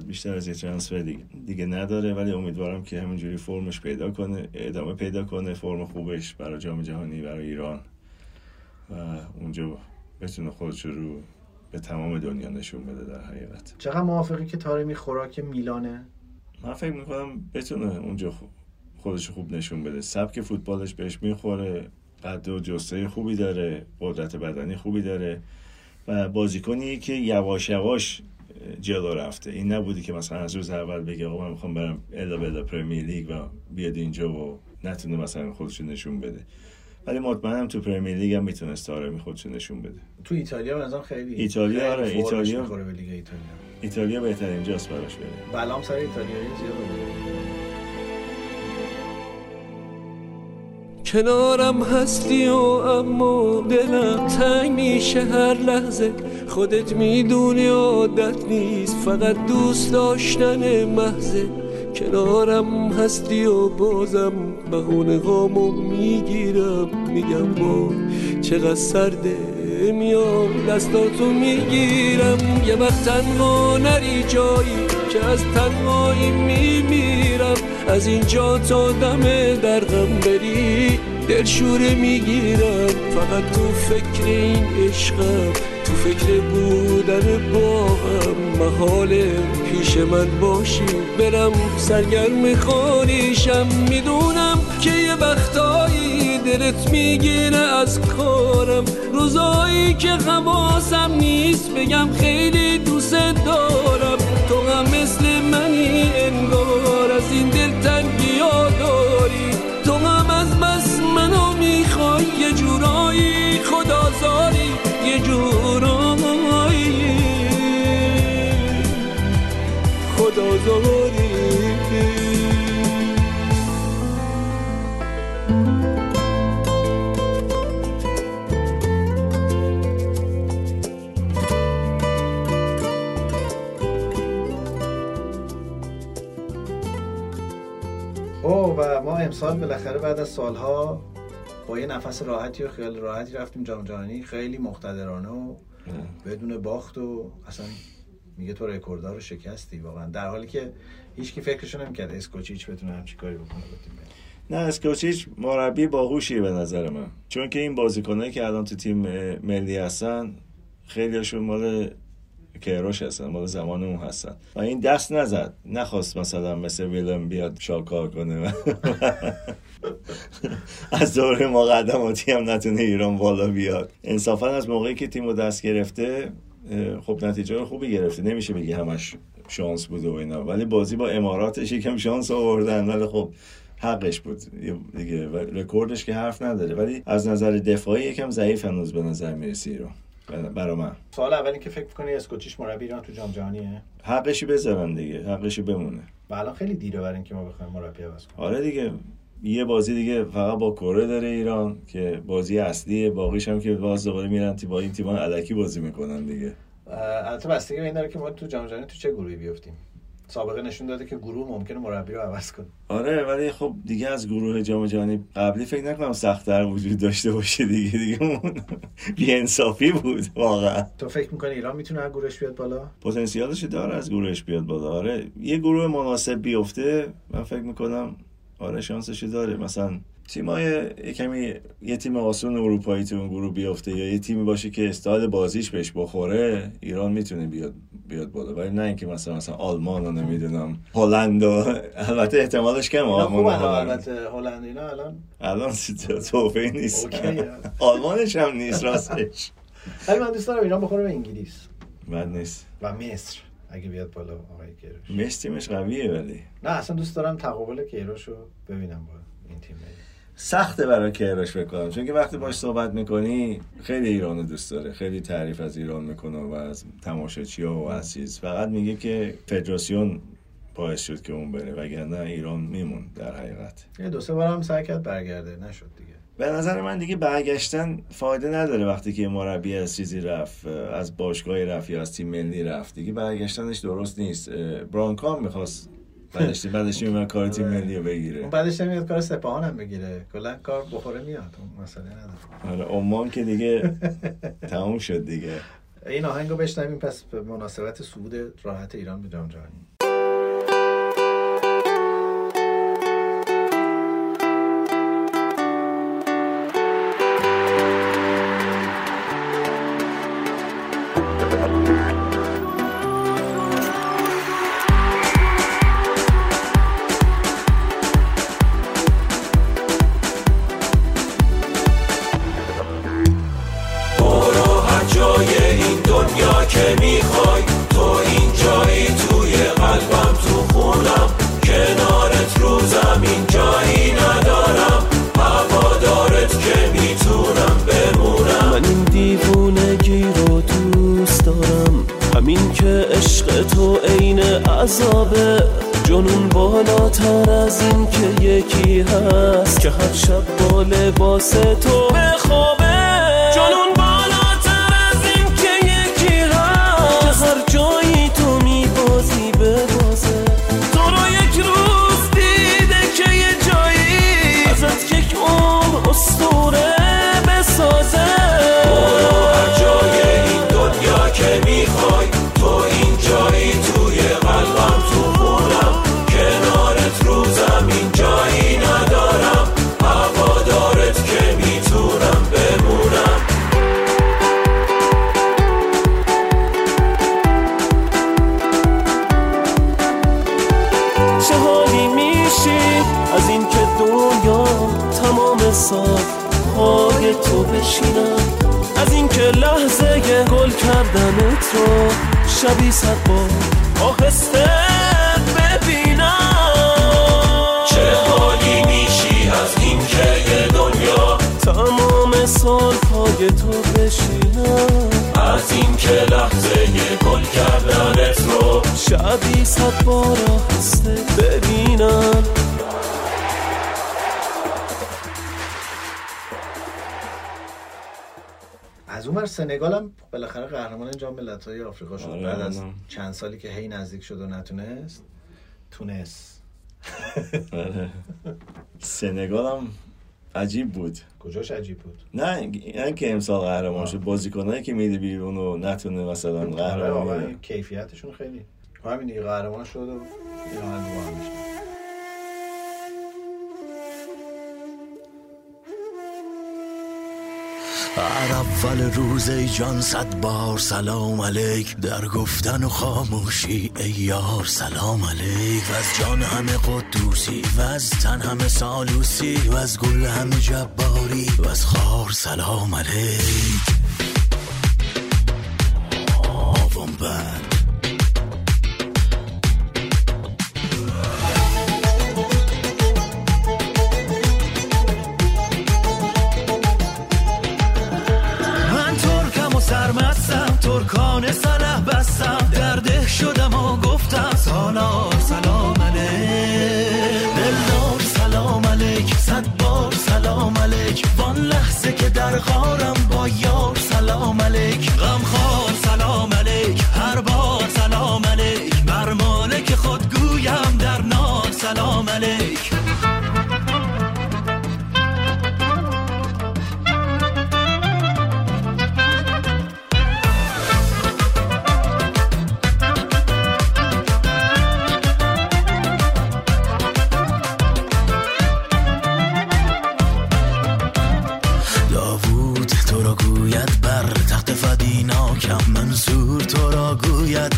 100% بیشتر از یه ترانسفر دیگه نداره، ولی امیدوارم که همینجوری فرمش پیدا کنه، ادامه پیدا کنه، فرم خوبش برای جام جهانی برای ایران و اونجا بتونه خودش رو به تمام دنیا نشون بده. در حقیقت چقدر موافقی که تارمی خوراک میلانه؟ من فکر میکنم بتونه اونجا خودش خوب نشون بده، سبک فوتبالش بهش میخوره، قد و جسته خوبی داره، قدرت بدنی خوبی داره و بازیکنی که یواش یواش جلو رفته. این نبودی که مثلا از روز اول بگه آقا من میخوام برم الا پرمیر لیگ و بیاد اینجا و نتونه مثلا خودش نشون بده، ولی مطمئنم تو پرمیر لیگ هم میتونه استارمی خودش نشون بده. تو ایتالیا مثلا خیلی ایتالیا میخوره به لیگ ایتالیا بهترین جاست براش بره. بلام سر ایتالیایی زیاد کنارم هستی و اما دلم تنگ میشه هر لحظه، خودت میدونی عادت نیست فقط دوست داشتن محضه. کنارم هستی و بازم بهونه غامو میگیرم، میگم با چقدر سرده میام دستاتو میگیرم. یه وقت تنها نری جایی که از تنهایی میمیرم، از اینجا تا دم در غم بری دلشوره میگیرم، فقط تو فکر این عشقم، تو فکر بودن با هم، محاله پیش من باشی برم سرگرم خالیشم. میدونم که یه وقتایی دلت میگیره از کارم، روزایی که حواسم نیست بگم خیلی دوست دارم، تو هم مثل منی انگار از این دلتنگی ها داری، تو هم از بس منو میخوای یه جورایی خدازاری، یه جورایی خدازاری. و ما امسال بالاخره بعد از سالها با یه نفس راحتی و خیال راحتی رفتیم جام جهانی، خیلی مقتدرانه و بدون باخت و اصلا میگه تو رکورددار رو شکستی واقعا، در حالی که هیچ کی فکرش نمی‌کرد اسکوچیچ بتونه همچین کاری بکنه با تیم. نه اسکوچیچ مربی باهوشیه به نظر من، چون که این بازیکنایی که الان تو تیم ملی هستن خیلیشون مال کیروش هستن، مال زمان اون هستن و این دست نزد، نخواست مثلا مثل ویلم بیاد شاکار کنه از دوره مقدماتی هم نتونه ایران بالا بیاد. انصافا از موقعی که تیمو دست گرفته خب نتیجه رو خوبی گرفته، نمیشه بگی همش شانس بود و اینا، ولی بازی با اماراتش یکم شانس آوردن، ولی خب حقش بود دیگه، رکوردش که حرف نداره، ولی از نظر دفاعی یکم ضعیف هنوز به نظر میرسه ایران. برای من سوال اولی که فکر می‌کنی اسکوچیش مربی ایران تو جام جهانیه؟ حقش بذارن دیگه، حقش بمونه. والا خیلی دیره برای اینکه ما بخوایم مربی عوض کنیم. آره دیگه، یه بازی دیگه فقط با کره داره ایران که بازی اصلیه، باقیش هم که باز دوباره میرن با این تیم‌ها الکی بازی میکنن دیگه. البته بستگی به این داره که ما تو جام جهانی تو چه گروهی بیافتیم. سابقه نشون داده که گروه ممکنه مربی رو عوض کنه. آره ولی خب دیگه از گروه جام جهانی قبلی فکر نکنم سخت‌تر وجود داشته باشه دیگه اون بی‌انصافی بود واقعا. تو فکر می‌کنی ایران میتونه از گروهش بیاد بالا؟ پتانسیلش داره از گروهش بیاد بالا. آره یه گروه مناسب بیفته من فکر می‌کنم آره شانسش داره، مثلا تیمای کمی یه تیم آسون اروپایی تو اون گروه بیفته یا یه تیمی باشه که استایل بازیش بهش بخوره، ایران میتونه بیاد بالا، ولی نه اینکه مثلا آلمان رو نمیدونم هلند، البته احتمالش کمه آلمان، البته هلند اینا الان توفه نیست، آلمانش هم نیست راستش، ولی من دوست دارم ایران بخوره به انگلیس، بد نیست، و مصر اگه بیاد بالا آقای کیروش. مصر تیمش قویه ولی نه اصلا دوست دارم تقابل کیروش رو ببینم با این تیم. سخته برای کیروش بکنم چون که وقتی باش صحبت میکنی خیلی ایرانو دوست داره، خیلی تعریف از ایران میکنه و از تماشاچی‌ها و از چیز، فقط میگه که فدراسیون باعث شد که اون بره وگرنه ایران میمون. در حقیقت یه دو سه بارم سعی کرد برگرده نشد دیگه. به نظر من دیگه برگشتن فایده نداره وقتی که مربی از چیزی رفت، از باشگاهی رفت یا از تیم ملی رفت، دیگه برگشتنش درست نیست. برانکام میخواست بعدش میاد کار تیم ملی رو بگیره، بعدش میاد کار سپاهان هم بگیره، کلا کار بخوره میاد، اون مسئله نداره. آره عمان که دیگه تموم شد دیگه. این آهنگو بشنویم پس به مناسبت صعود راحت ایران به جام جهانی. سنگال هم بالاخره قهرمان جام ملت‌های آفریقا شد. بعد از چند سالی که هی نزدیک شد و نتونست. تونس. سنگال هم عجیب بود. کجاش عجیب بود؟ نه که امسال قهرمان شد، بازیکنایی که میده بیرون و نتونه مثلا قهرمان، کیفیتشون خیلی همین دیگه قهرمان شد و ایران هم شد. هر اول روز ای جان 100 بار سلام علیک، در گفتن و خاموشی ای یار سلام علیک، و از جان همه قدوسی و از تن همه سالوسی و از گل همه جباری و از خار سلام علیک. آوان بند سرمستم، ترکان سلاح بستم، درده شدم و گفتم سالار سلام علیک، دلدار سلام علیک، 100 بار سلام علیک، وان لحظه که در غارم با یار سلام علیک، غمخوار سلام علیک، هر بار سلام علیک، بر مالک خود گویم در نار سلام علیک.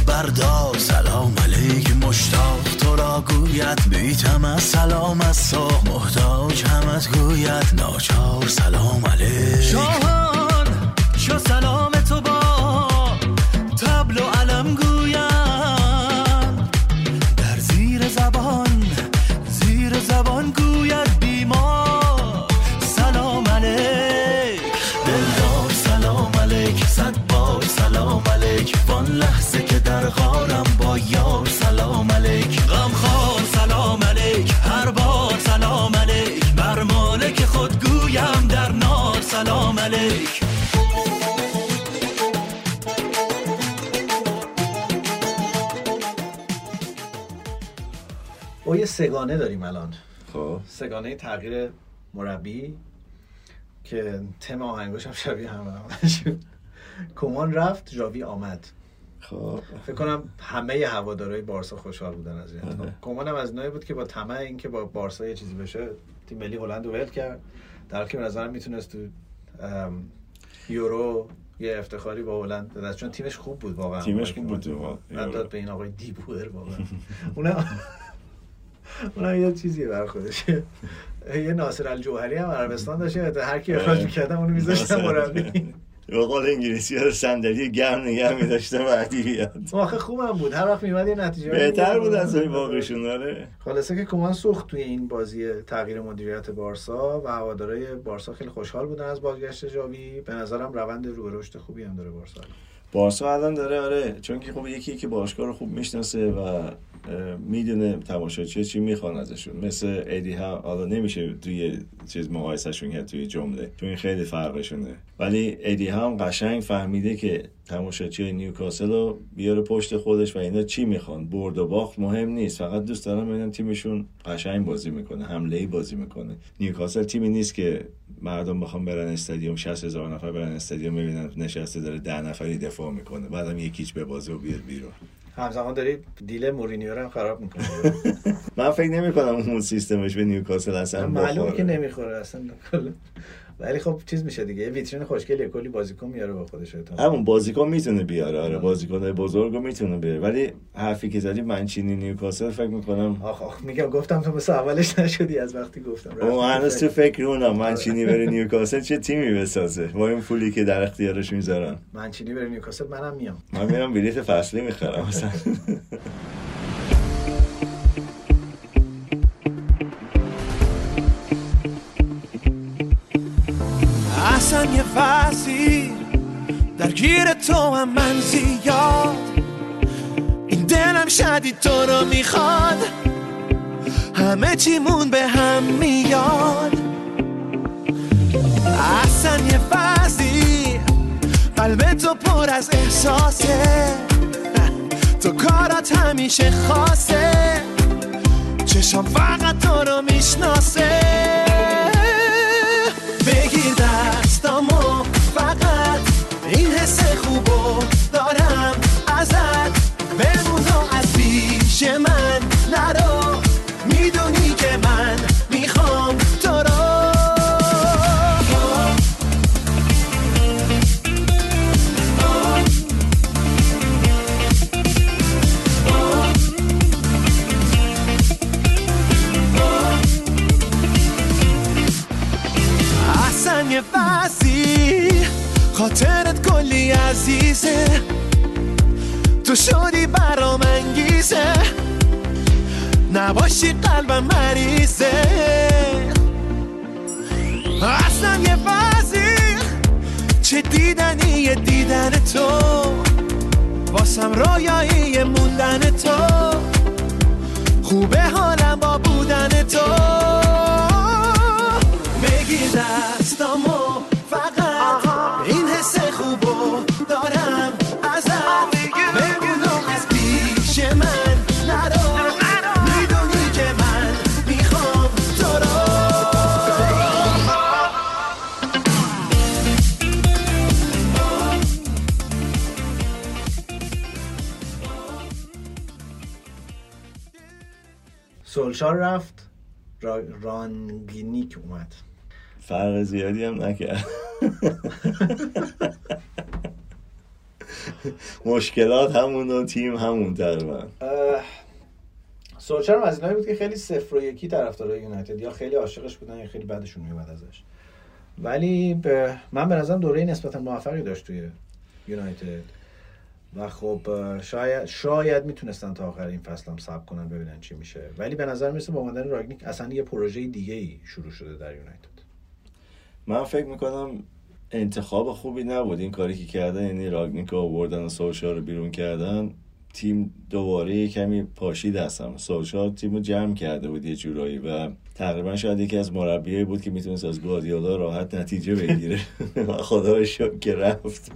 بردار سلام علیک، مشتاق تو را گوید، بیتم از سلام از ساق، محتاج همت گوید، ناچار سلام علیک. شاهان شو سلام تو با تبل و علم گوید، در زیر زبان گوید بیمار سلام علیک، دلدار سلام علیک، 100 بار سلام علیک، وان لحظه در غارم با یار سلام علیک، غمخوار سلام علیک، هر بار سلام علیک، بر مالک خود گویم در نار سلام علیک. سگانه داریم الان. خب سگانه تغییر مربی که تم آهنگاش هم شبیه همه کمان رفت، ژاوی آمد. خب فکر کنم همه هوادارهای بارسا خوشحال بودن از این. کمان هم از نوعی بود که با طمع اینکه با بارسا یه چیزی بشه تیم ملی هلند رو ول کرد، در حالی که به نظرم میتونست تو یورو یه افتخاری با هلند داشت، چون تیمش خوب بود واقعا. تیمش خوب بود واقعا. داد به این آقای دیبور واقعا. اونم یه چیزی برای خودش. یه ناصر الجوهری هم عربستان داشت، هر کی اخراج می‌کردم اونو می‌ذاشتم مربی. به قول انگلیسی‌ها رو صندلی گرم نگه می‌داشتم بعدی بیاد. واقعا خوبم بود. هر وقت می‌اومد یه نتیجه بهتر بود از اون واقعیشون. آره. خلاصه که کومان سوخت توی این بازی تغییر مدیریت بارسا و هوادارهای بارسا خیلی خوشحال بودن از بازگشت ژاوی. به نظرم روند رو به رشد خوبی هم داره بارسا. بارسا الان داره آره، چون که خب یکی که باشگاه رو خوب میشناسه و میدونه تماشاچی چی میخوان ازشون، مثل ادی هاو. حالا نمیشه توی چیز مقایسهشون کرد توی جمله، چون این خیلی فرقشونه، ولی ادی هاو قشنگ فهمیده که تماشاچی نیوکاسل رو بیاره پشت خودش و اینا چی میخوان. برد و باخت مهم نیست، فقط دوست دارم ببینم تیمشون قشنگ بازی میکنه، حمله‌ای بازی میکنه. نیوکاسل تیمی نیست که مردم بخوام برن استادیوم 60,000 نفر برن استادیوم ببینن نشسته داره 10 نفری دفاع میکنه بعدم یکیچ به بازی و بیاد بیرون. همزمان داری دیل مورینیو رو هم خراب میکنه. من فکر نمیکنم اون سیستمش به نیوکاسل اصلا معلومه که نمیخوره اصلا کلا. ولی خب چیز میشه دیگه، ویترین خوشگلیه، کلی بازیکن میاره با خودش. همون بازیکن میتونه بیاره، آره بازیکنای بزرگو میتونه بیاره. ولی حرفی که زدی منچینی نیوکاسل فکر میکنم آخ میگم گفتم تو مثل اولش نشدی از وقتی گفتم. اون هنوز تو فکر اونم منچینی بره نیوکاسل چه تیمی بسازه با این پولی که در اختیارش میذارن. منچینی بره نیوکاسل منم میام. من میرم بلیت فصلی میخرم مثلا. اصلا یه وضعی درگیر تو هم من زیاد، این دلم شدید تو رو میخواد، همه چیمون به هم میاد. اصلا یه وضعی قلب تو پر از احساسه، تو کارات همیشه خاصه، چشم فقط تو رو میشناسه. بگیر دستامو فقط، این حس خوبو دارم ازت، بمونو از پیش من نرو، میدونی که من میخوام تو رو. یه فصلی خاطرت کلی عزیزه، تو شدی برام انگیزه، نباشی قلبم مریضه. اصلا یه فصلی چه دیدنیه دیدن تو، واسم رویاییه موندن تو، خوبه حالم با بودن تو. بگیر دستامو فقط، این حس خوبو دارم ازت، بگونم از پیش من نرو، میدونی که من میخوام تو رو. سولشار رفت، رانگینیک اومد، فرق زیادی هم نکرد. مشکلات همون و تیم همون تقریبا. سولشار از اینایی بود که خیلی 0-1 طرفدارای یونایتد یا خیلی عاشقش بودن یا خیلی بدشون میومد ازش، ولی من به نظرم دوره نسبتا موفقی داشت توی یونایتد و خب شاید میتونستن تا آخر این فصل هم صبر کنن ببینن چی میشه، ولی به نظر میرسه با اومدن راگنیک اصلا یه پروژه دیگه‌ای شروع شده در یونایتد. من فکر میکنم انتخاب خوبی نبود این کاری که کردن، یعنی راگنیک رو آوردن و سولشار رو بیرون کردن. تیم دوباره کمی پاشید، هستم سولشار تیم رو جمع کرده بود یه جورایی و تقریبا شاید یکی از مربیایی بود که میتونست از گواردیولا راحت نتیجه بگیره. خدا رو شکر که رفت.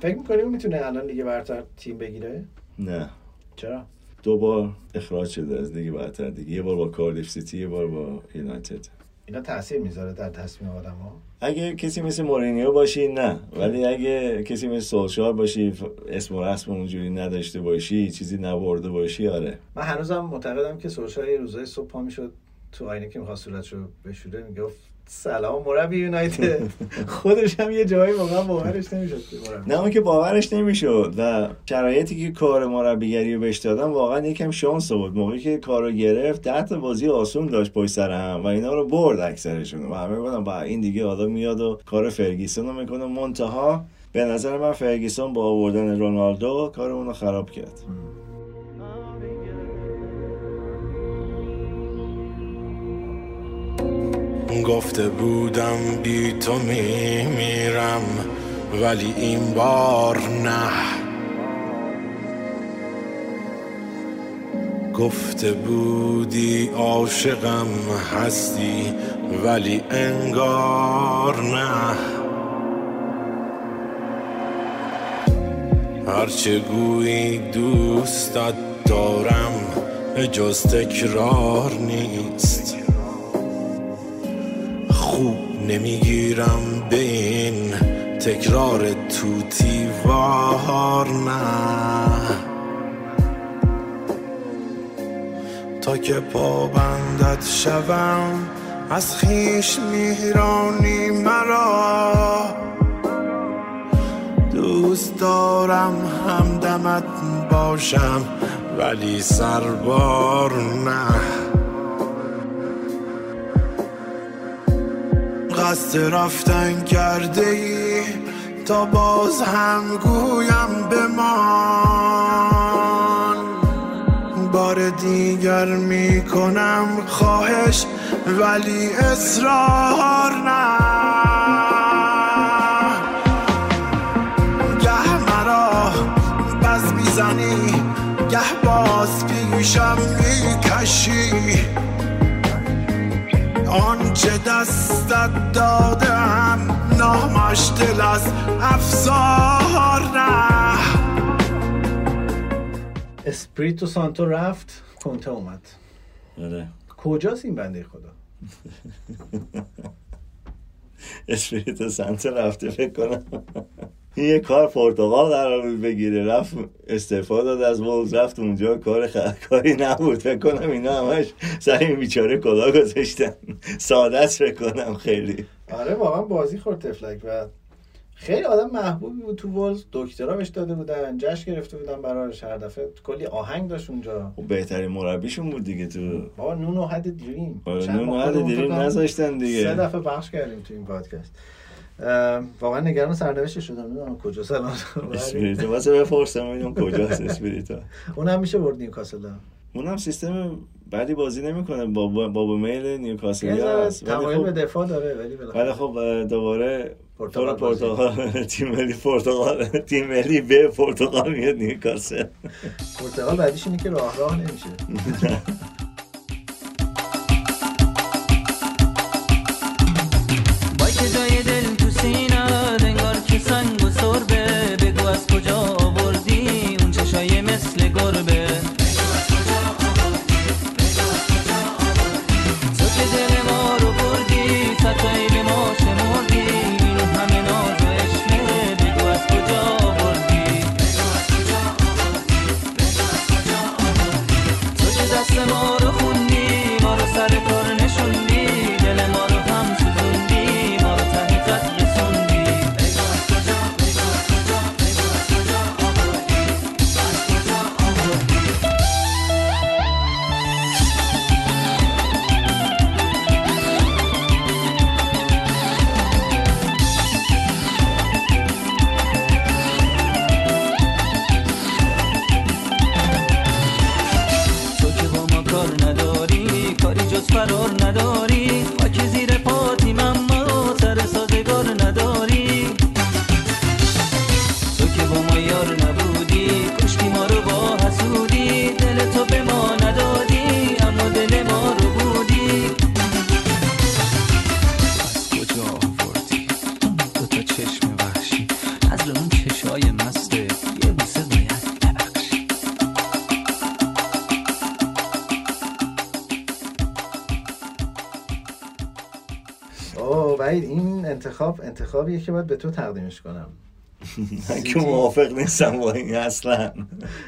فکر میکنی اون میتونه الان دیگه برتر تیم بگیره؟ نه. چرا؟ دو بار اخراج شده از دیگه برتر دیگه، یه بار با کاردیف سیتی، یه بار با یونایتد. اینا تاثیر میذاره در تصمیم آدم‌ها؟ اگه کسی مثل مورینیو باشی نه، ولی اگه کسی مثل سولشار باشی، اسم و رسم اونجوری نداشته باشی، چیزی نبرده باشی، آره. من هنوزم معتقدم که سولشار یه روزای صبح پا میشد تو آینه که می‌خواست صورتشو بشوره میگفت سلام مربی یونایتد. خودش هم یه جایی واقعا باورش نمیشد. نه اون که باورش نمیشد و شرایطی که کار مربیگری رو بهش دادن واقعا یکم شانس بود. موقعی که کارو گرفت 10 تا بازی آسون داشت پشت سر هم و اینا رو برد اکثرشون و همه گفتن با این دیگه آدم میاد و کار فرگیسون رو میکنه. منتها به نظر من فرگیسون با آوردن رونالدو کار اون رو خراب کرد. گفته بودم بی تو میمیرم ولی این بار نه، گفته بودی عاشقم هستی ولی انگار نه، هرچه گویی دوستت دارم جز تکرار نیست، خوب نمیگیرم به این تکرار توتی وار نه، تا که پابندت شوم از خویش میرانی مرا، دوست دارم همدمت باشم ولی سربار نه، قصد رفتن کرده ای تا باز هم گویم بمان، بار دیگر میکنم خواهش ولی اصرار نه، گه مرا بز میزنی گه باز پیشم میکشی، آنچه دستت دادم نامش دل از افزار نه. اسپریتو سانتو رفت، کنته اومد. آره. کجاست این بنده خدا؟ اسپریتو سانتو رفته فکر کنم. یه کار پرتغال قرار بگیره، رفت استعفا داد از وولز، رفت اونجا کاری نبود فکر کنم، اینا همش سر این بیچاره کلا گذاشتن. سعادت فکر کنم خیلی آره واقعا بازی خورد تفلک و خیلی آدم محبوبی بود تو وولز، دکترا بهش داده بودن، جشن گرفته بودن براش، هر دفعه کلی آهنگ داشت اونجا. خب بهترین مربیشون بود دیگه تو بابا، نونو حد دریم، نونو حد دریم نذاشتن دیگه، سه دفعه پخش کردیم تو این پادکست. واقعا نگران سرنوشت شدم، نمیدونم کجا سلام اسپریتو واسه بفرستم ببینم کجاست اسپریتو. اونم میشه برد نیوکاسل، اونم سیستم بعدی بازی نمیکنه، بابا میل نیوکاسل تمایل به دفاع داره ولی بالاخره خب دوباره پرتغال تیم ملی به پرتغال میاد نیوکاسل. پرتغال بعدیش اینه که راه نمیشه. Come on. اوه باید این انتخابیه که باید به تو تقدیمش کنم. من که موافق نیستم با این اصلا.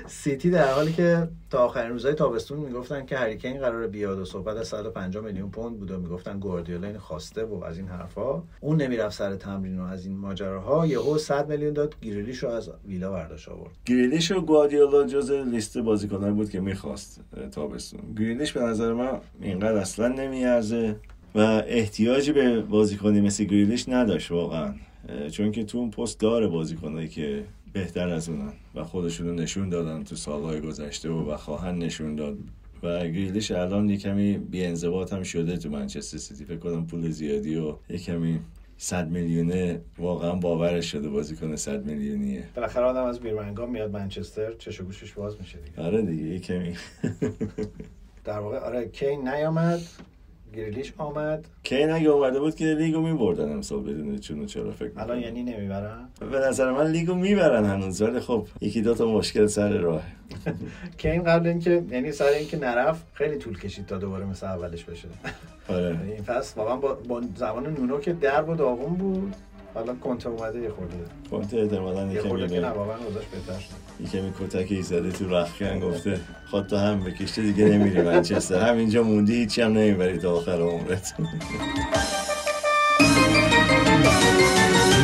سیتی در حالی که تا آخرین روزهای تابستون میگفتن که هری کین قراره بیاد و صحبت از 150 میلیون پوند بود و میگفتن گواردیولا این خواسته و از این حرفا، اون نمیرفت سر تمرین و از این ماجراها، یهو 100 میلیون داد، گریلیش رو از ویلا برداشت آورد. گریلیش رو گواردیولا جزو لیست بازیکنان بود که میخواست تابستون. گریلیش به نظر من اینقدر اصلا نمیارزه و احتیاجی به بازیکنی مثل گریلیش نداشت واقعا، چون که تو اون پست داره بازیکنایی که بهتر از اونن و خودشونو نشون دادن تو سالهای گذشته و خواهن نشون داد. و گریلیش الان یکمی بی‌انضباط هم شده تو منچستر سیتی، فکر کنم پول زیادی و یکمی 100 میلیونه واقعا باورش شده بازیکن 100 میلیونیه. بالاخره آدم از بیرمنگام میاد منچستر چش و گوشش باز میشه دیگه. آره دیگه یکمی در واقع آره کین نیامد، گریلیش آمد. کین اگه اومده بود که لیگو می‌بردن امسال بدون چونو چرا فکر می‌کنم. الان یعنی نمیبرن؟ به نظر من لیگو میبرن هنوز، ولی خب یکی دو تا مشکل سر راه. کین قبل اینکه یعنی سر اینکه نرفت خیلی طول کشید تا دوباره مثل اولش بشه. آره. این فصل واقعا با زمان نونو که در و داغون بود، حالا کنته اومده یه خورده. کنته احتمالاً یه خورده که نوابن روزش بهتر شد. یکمی کتکی زده تو رختکن گفته خودت هم بکشته دیگه نمیری منچستر، همینجا موندی هیچی هم نمیبری تا آخر عمرت.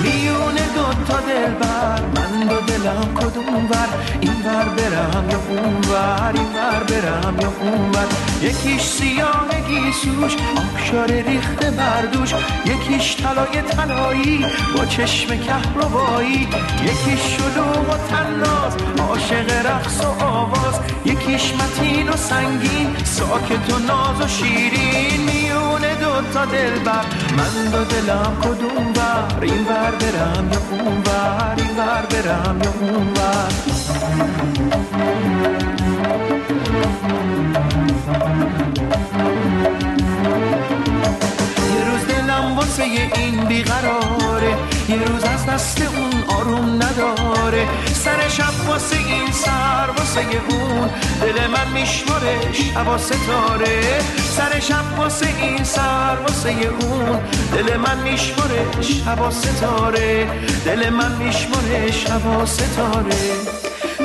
میونه دو تا دلبر، من دو دلم کدوم ور، این ور برم یا اون ور، این ور برم یا اون ور، یکیش سیاه گیسوش آبشار ریخته بردوش، یکیش طلای طلایی با چشم کهربایی، یکیش شلوغ و طناز عاشق رقص و آواز، یکیش متین و سنگین ساکت و ناز و شیرین. میونه دو تا دلبر، من دو دلم کدوم ور، این ور برم یا اون ور، این ور برم یا اون ور. یه روز دلم واسه این بیقراره، یه روز از دست اون آروم نداره، سر شب واسه این سر واسه اون دل من میشماره شب و ستاره، سر شب واسه این سر واسه اون دل من میشماره شب و ستاره، دل من میشماره شب و ستاره.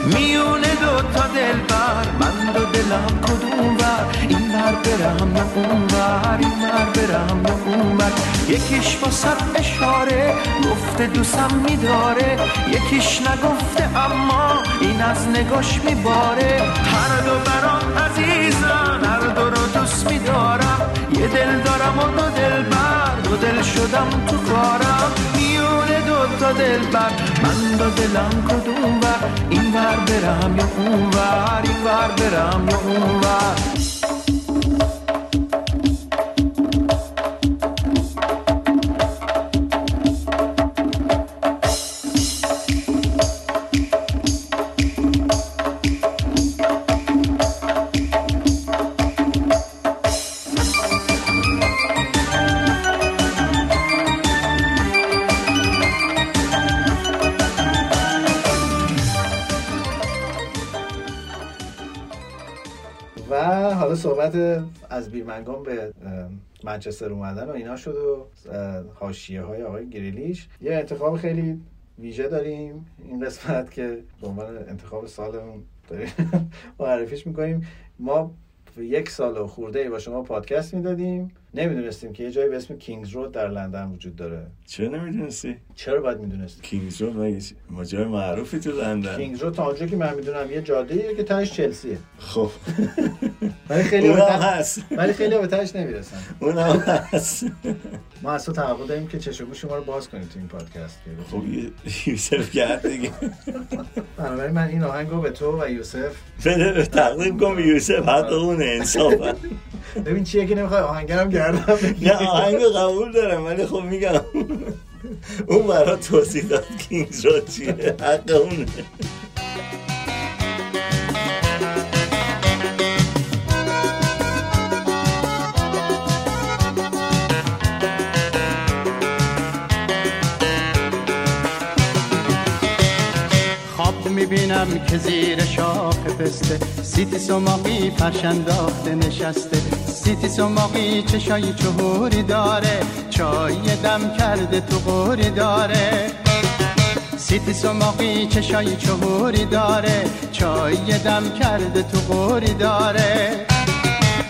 میونه دو تا دلبر، من دو دلم کدوم ور، این ور برم یا اون ور، این ور برم یا اون ور، یکیش با سر اشاره گفته دوستم می‌داره، یکیش نگفته اما این از نگاش می‌باره، هر دو برام عزیزن، هر دو رو دوست می‌دارم، یه دل دارم و دو دلبر، دو دل شدم تو کارم. میونه دو تا دلبر، من دو دلم کدوم ور، این ور برم یا اون ور، این ور برم یا اون ور. صحبت از بیرمنگام به منچستر اومدن و اینا شد و حاشیه‌های آقای گریلیش. یه انتخاب خیلی ویژه داریم این قسمت که به عنوان انتخاب سالمون داریم معرفیش می‌کنیم. ما یک سال و خورده ای با شما پادکست میدادیم، نمیدونستیم که یه جایی به اسم کینگز رود در لندن وجود داره. چرا نمیدونستی؟ چرا باید میدونستی؟ کینگز رود مگه ما جای معروفی تو لندن؟ کینگز رود تا اونجا که من میدونم یه جاده‌ایه که تهش چلسیه. خب ولی خیلی هست، ولی خیلی به تهش نمیرسن. اونم هست. ما اصلا توقع داریم که چشم و گوش شما رو باز کنید تو این پادکست. خب یوسف کرد دیگه. بنابراین من این آهنگو به تو و یوسف تقدیم کنم. یوسف حتی اون انصافا ببین چیه که نمیخوای آهنگرم گردم. نه آهنگ قبول دارم، ولی خب میگم اون برای توضیح داد کینگز رود چیه، حق اونه. میبینم که زیر شاخ پسته سیتی سماقی پرشنداخته نشسته، سیتی سماقی چشایی چهوری داره، چای گلم کرده تو قوری داره، سیتی سماقی چشای چهوری داره، چای دم کرده تو قوری داره.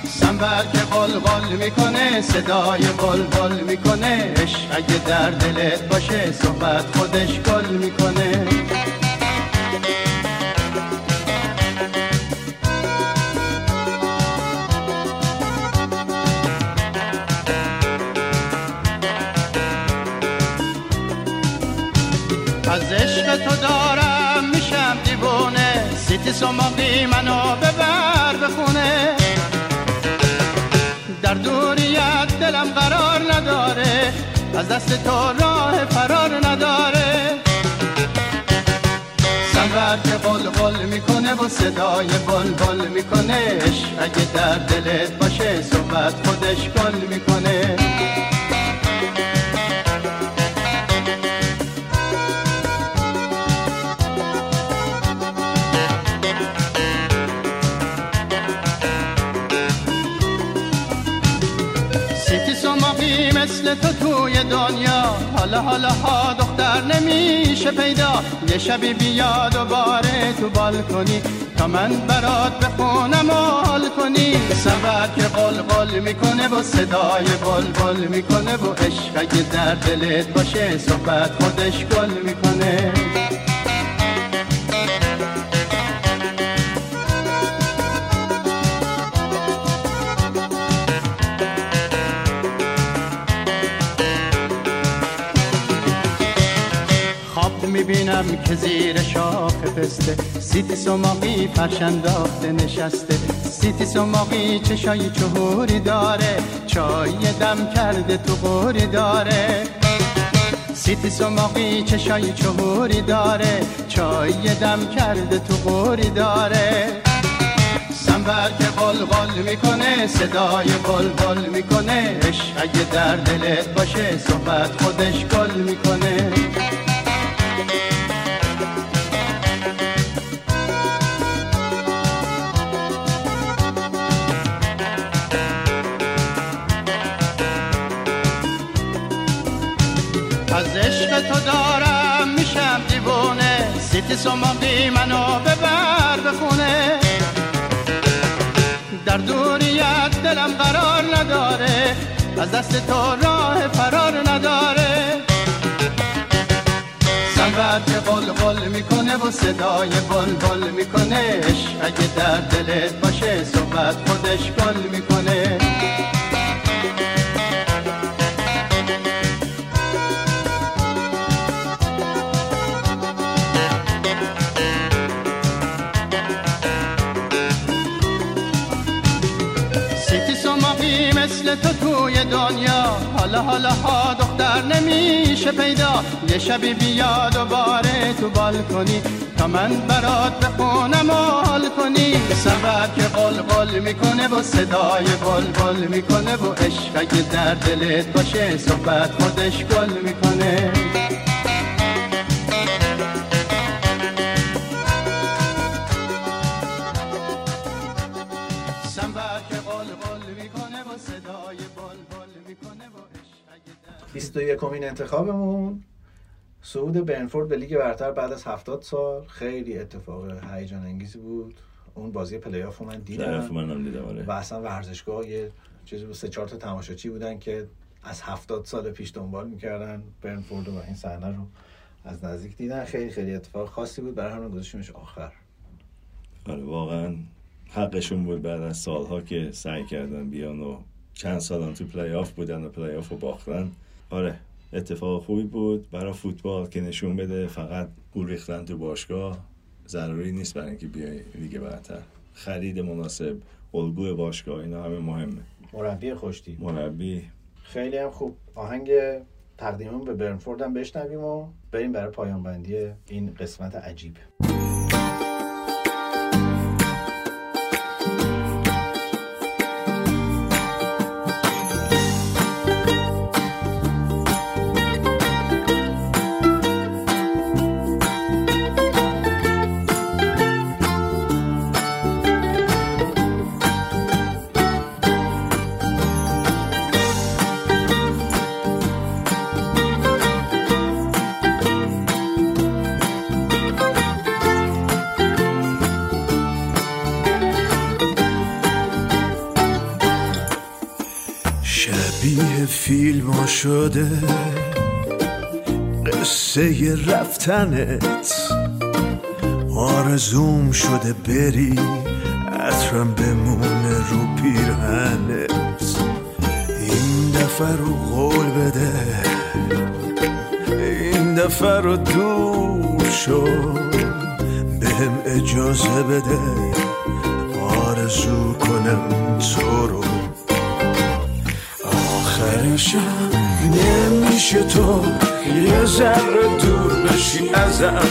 سنبر که قلقل میکنه، صدای قلقل میکنه، اگه در دلت باشه صحبت خودش گل میکنه. از عشق تو دارم میشم دیوونه، سیتی سماقی منو ببر بخونه، در دوریت دلم قرار نداره، از دست تو راه فرار نداره. سنبر که بلبل میکنه و صدای بلبل میکنه، اگه در دلت باشه صحبت خودش گل میکنه. مثل تو توی دنیا حالا حالا ها دختر نمیشه پیدا، یه شبی بیا دوباره تو بالکنی تا من برات بخونم و حال کنی. سنبر که قلقل میکنه و صدای بلبل میکنه و عشق اگه در دلت باشه صحبت خودش گل میکنه. میبینم که زیر شاخه پسته، سیتی سماقی فرش انداخته نشسته، سیتی سماقی چشای چهوری داره، چای دم کرده تو قوری داره. سیتی سماقی چشای چهوری داره، چای دم کرده تو قوری داره. سنبر که قلقل میکنه، صدای بلبل میکنه، اگه در دلت باشه صحبت خودش گل میکنه. از عشق تو دارم میشم دیوونه، سیتی سماقی منو ببر بخونه، در دوریت دلم قرار نداره، از دست تو راه فرار نداره. سنبر که قلقل میکنه و صدای بلبل میکنه، اگه در دلت باشه صحبت خودش گل میکنه. مثل تو توی دنیا حالا حالا ها دختر نمیشه پیدا، یه شبی بیا دوباره تو بالکنی تا من برات بخونم و حال کنی. سنبر که قلقل میکنه و صدای بلبل میکنه و عشق اگه در دلت باشه صحبت خودش گل میکنه. یکمین انتخابمون صعود برنفورد به لیگ برتر بعد از 70 سال خیلی اتفاق هیجان انگیزی بود. اون بازی پلی‌آف رو من دیدم و اصلا ورزشگاه یه چیزی بود، 3-4 تا تماشاچی بودن که از 70 سال پیش دنبال می‌کردن برنفورد و این صحنه رو از نزدیک دیدن. خیلی خیلی اتفاق خاصی بود، برای همون گذاشتیمش آخر. آره واقعا حقشون بود بعد از سال‌ها که سعی کردن بیان و چند سالن تو پلی‌آف بودن و پلی‌آف رو باختن. آره اتفاق خوبی بود برای فوتبال که نشون بده فقط پول ریختن تو باشگاه ضروری نیست برای اینکه بیای لیگ برتر. خرید مناسب، الگوی باشگاه، اینا همه مهمه. مربی خوشتیپ. مربی خیلی هم خوب. آهنگ تقدیممون به برنفورد هم بشنویم و بریم برای پایان بندی این قسمت عجیب. شده قصه رفتنت، آرزوم شده بری عطرم بمونه رو پیرهنت. این دفعه رو قول بده، این دفعه رو دور شو، بهم اجازه بده آرزو کنم تو رو. آخرین شب نمیشه تو یه ذره دور بشی ازم،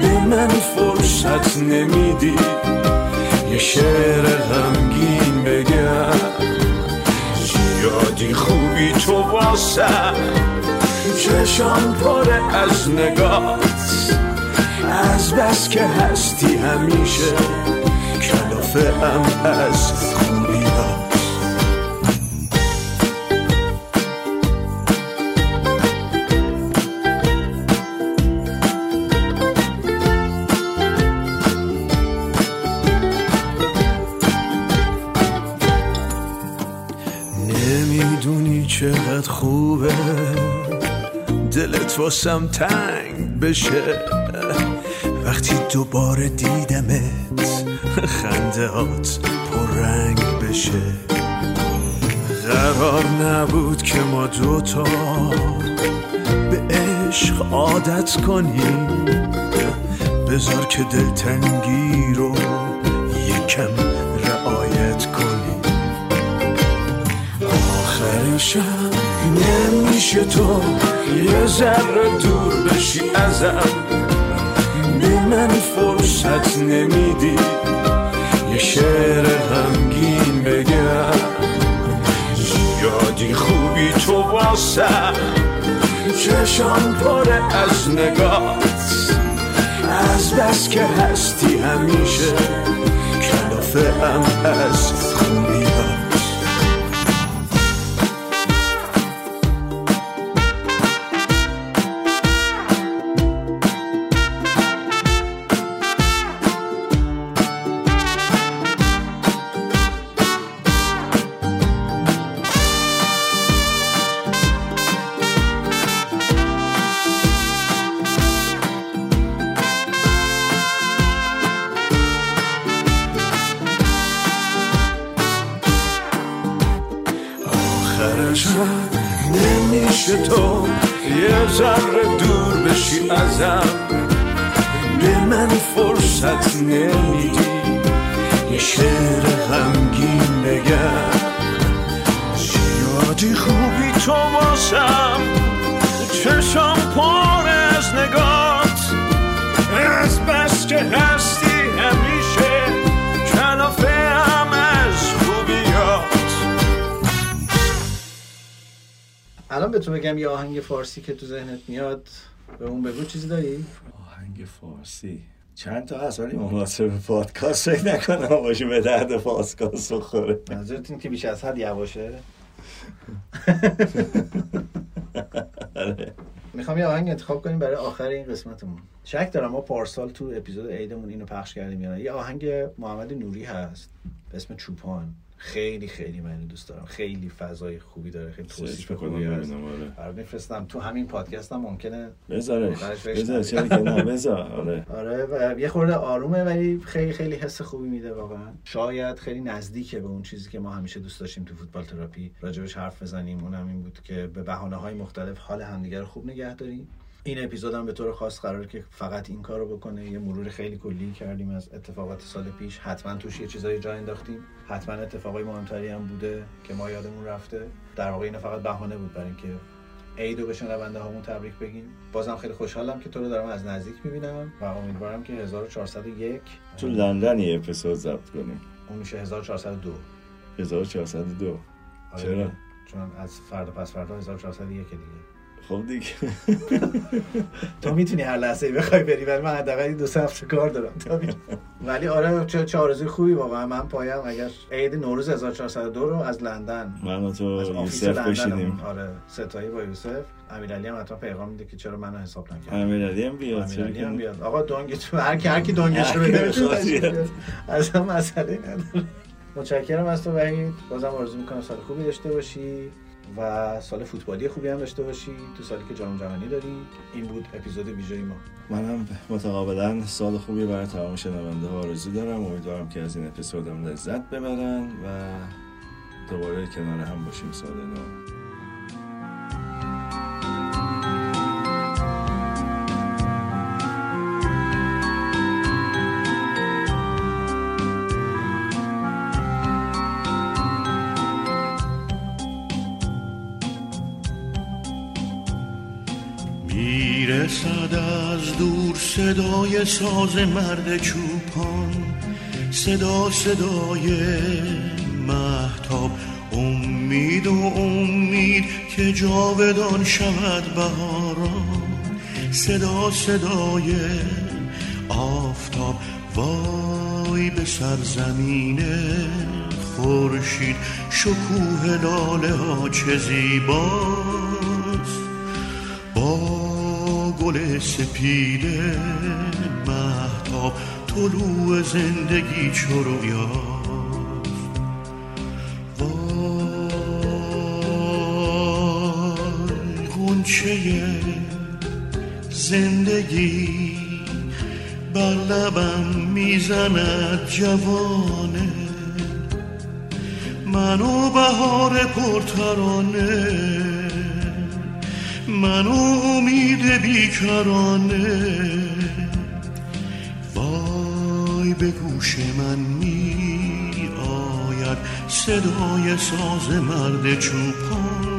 به من فرصت نمیدی یه شعر غمگین بگم. زیادی خوبی تو واسم، چشم پره از نگات، از بس که هستی همیشه کلافه هم از خوبی ها. چقدر خوبه دلت واسم تنگ بشه، وقتی دوباره دیدمت خندهات پررنگ بشه. قرار نبود که ما دوتا به عشق عادت کنیم، بذار که دلتنگی رو یکم رعایت کنیم. آخرین شب نمیشه تو یه ذره دور بشی ازم، به من فرصت نمیدی یه شعر غمگین بگم. زیادی خوبی تو واسم، چشم پره از نگات، از بس که هستی همیشه کلافه هم از خوبی ها. به من فرصت نمیدی یه شعر غمگین بگم. زیادی خوبی تو باشم، چشم پر از نگات، از بس که هستی همیشه کلافه هم از خوبیات. الان به تو بگم یه آهنگ فارسی که تو ذهنت میاد به اون بگو چیزی داری؟ آهنگ فارسی چند تا هست ولی مناسب پادکست فکر نکنم باشه، به درد پادکست بخوره. منظورت این که بیش از حد یواشه؟ میخوام یه آهنگ انتخاب کنیم برای آخر این قسمتمون. شک دارم ما پارسال تو اپیزود عیدمون اینو پخش کردیم یا نه. یه آهنگ محمد نوری هست به اسم چوپان، خیلی خیلی من دوست دارم، خیلی فضای خوبی داره، خیلی توصیف خوبی هست. آره میفرستم تو همین پادکست هم ممکنه بذاره چرا که نه بذار. آره و یه خورده آرومه ولی خیلی خیلی حس خوبی میده واقعا. شاید خیلی نزدیکه به اون چیزی که ما همیشه دوست داشتیم تو فوتبال تراپی راجبش حرف بزنیم. اونم این بود که به بهانه‌های مختلف حال همدیگه رو خوب نگه داریم. این اپیزود هم به طور خاص قراره که فقط این کارو بکنه. یه مرور خیلی کلی کردیم از اتفاقات سال پیش، حتما توش یه چیزایی جا انداختیم، حتما اتفاقای مهمتری هم بوده که ما یادمون رفته. در واقع این فقط بهانه بود برای اینکه عیدو به شنونده هامون تبریک بگیم. بازم خیلی خوشحالم که تو رو دارم از نزدیک میبینم و امیدوارم که 1401 تو لندن یه اپیزود ضبط کنیم. اون میشه 1402. چرا؟ چون از فردا پس فردا 1401 دیگه. خب دیگه تو میتونی هر لحظه بخوای بری ولی من حداقل 2 هفته کار دارم. ولی آره چه آرزوی خوبی واقعا. من پایم اگر عید نوروز 1402 رو از لندن من و تو یوسف بشینیم. آره ستایی با یوسف. امیرعلی هم حتما پیغام میده که چرا منو حساب نکرد. امیرعلی هم بیاد. آقا دونگش هر کی دونگش رو بده اصلا مسئله نداره. متشکرم از تو وحید. بازم آرزو می‌کنم سال خوبی داشته باشی. و سال فوتبالی خوبی هم داشته باشی. تو سالی که جام جهانی داری. این بود اپیزود ویژه ما. منم متقابلا سال خوبی برای تمام شنونده ها آرزو دارم. امیدوارم که از این اپیزودم لذت ببرن و دوباره کنار هم باشیم سال نو. میرسد از دور صدای ساز مرد چوپان، صدای مهتاب، امید و امید که جاودان شود بهاران، صدای آفتاب، وای به سرزمین خورشید، شکوه لاله ها چه زیباست، با گل سپید مهتاب، طلوع زندگی چو رویاست. چه زندگی بر لبم میزند جوانه، منو بهار پرترانه، منو امید بیکرانه، وای به گوش من می آید صدای ساز مرد چوپان،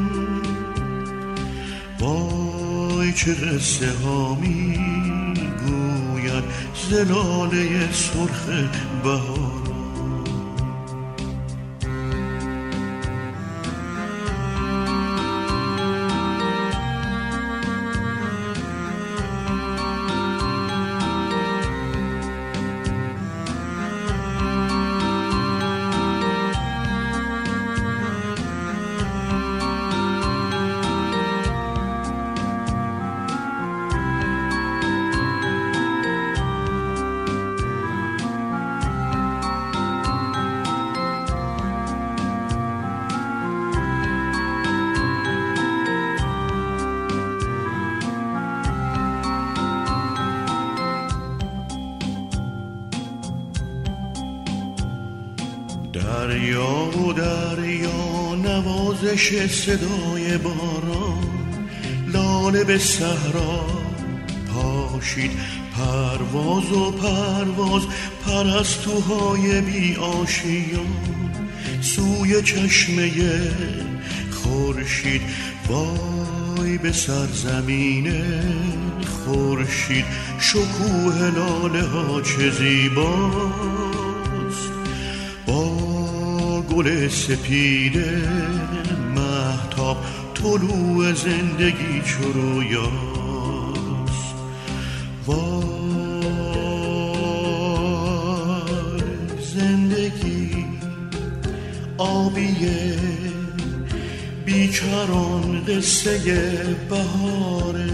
وای چه قصه ها می گوید زلاله سرخ بهار. نوازش صدای باران، لاله به صحرا پاشید، پرواز و پرواز پرستوهای بی آشیان، سوی چشمه خورشید، وای به سرزمین خورشید، شکوه لاله ها چه زیباست، گل سپید مهتاب، طلوع زندگی چو رویاست، وای زندگی آبیه بیکران، قصه بهاره،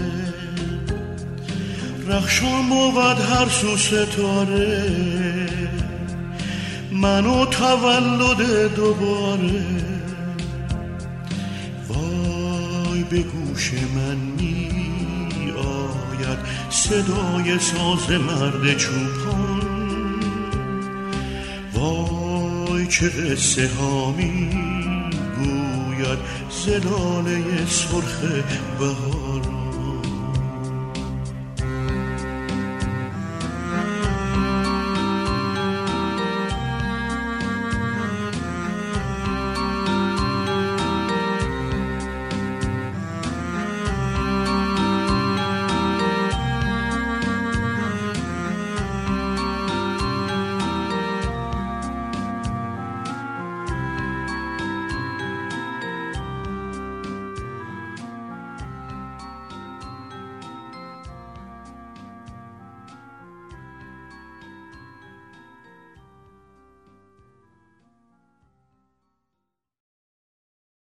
رخشان بود هر سو ستاره، منو تولد دوباره، وای به گوش من می آید صدای ساز مرد چوپان، وای چه قصه ها می گوید زلاله سرخ بهار.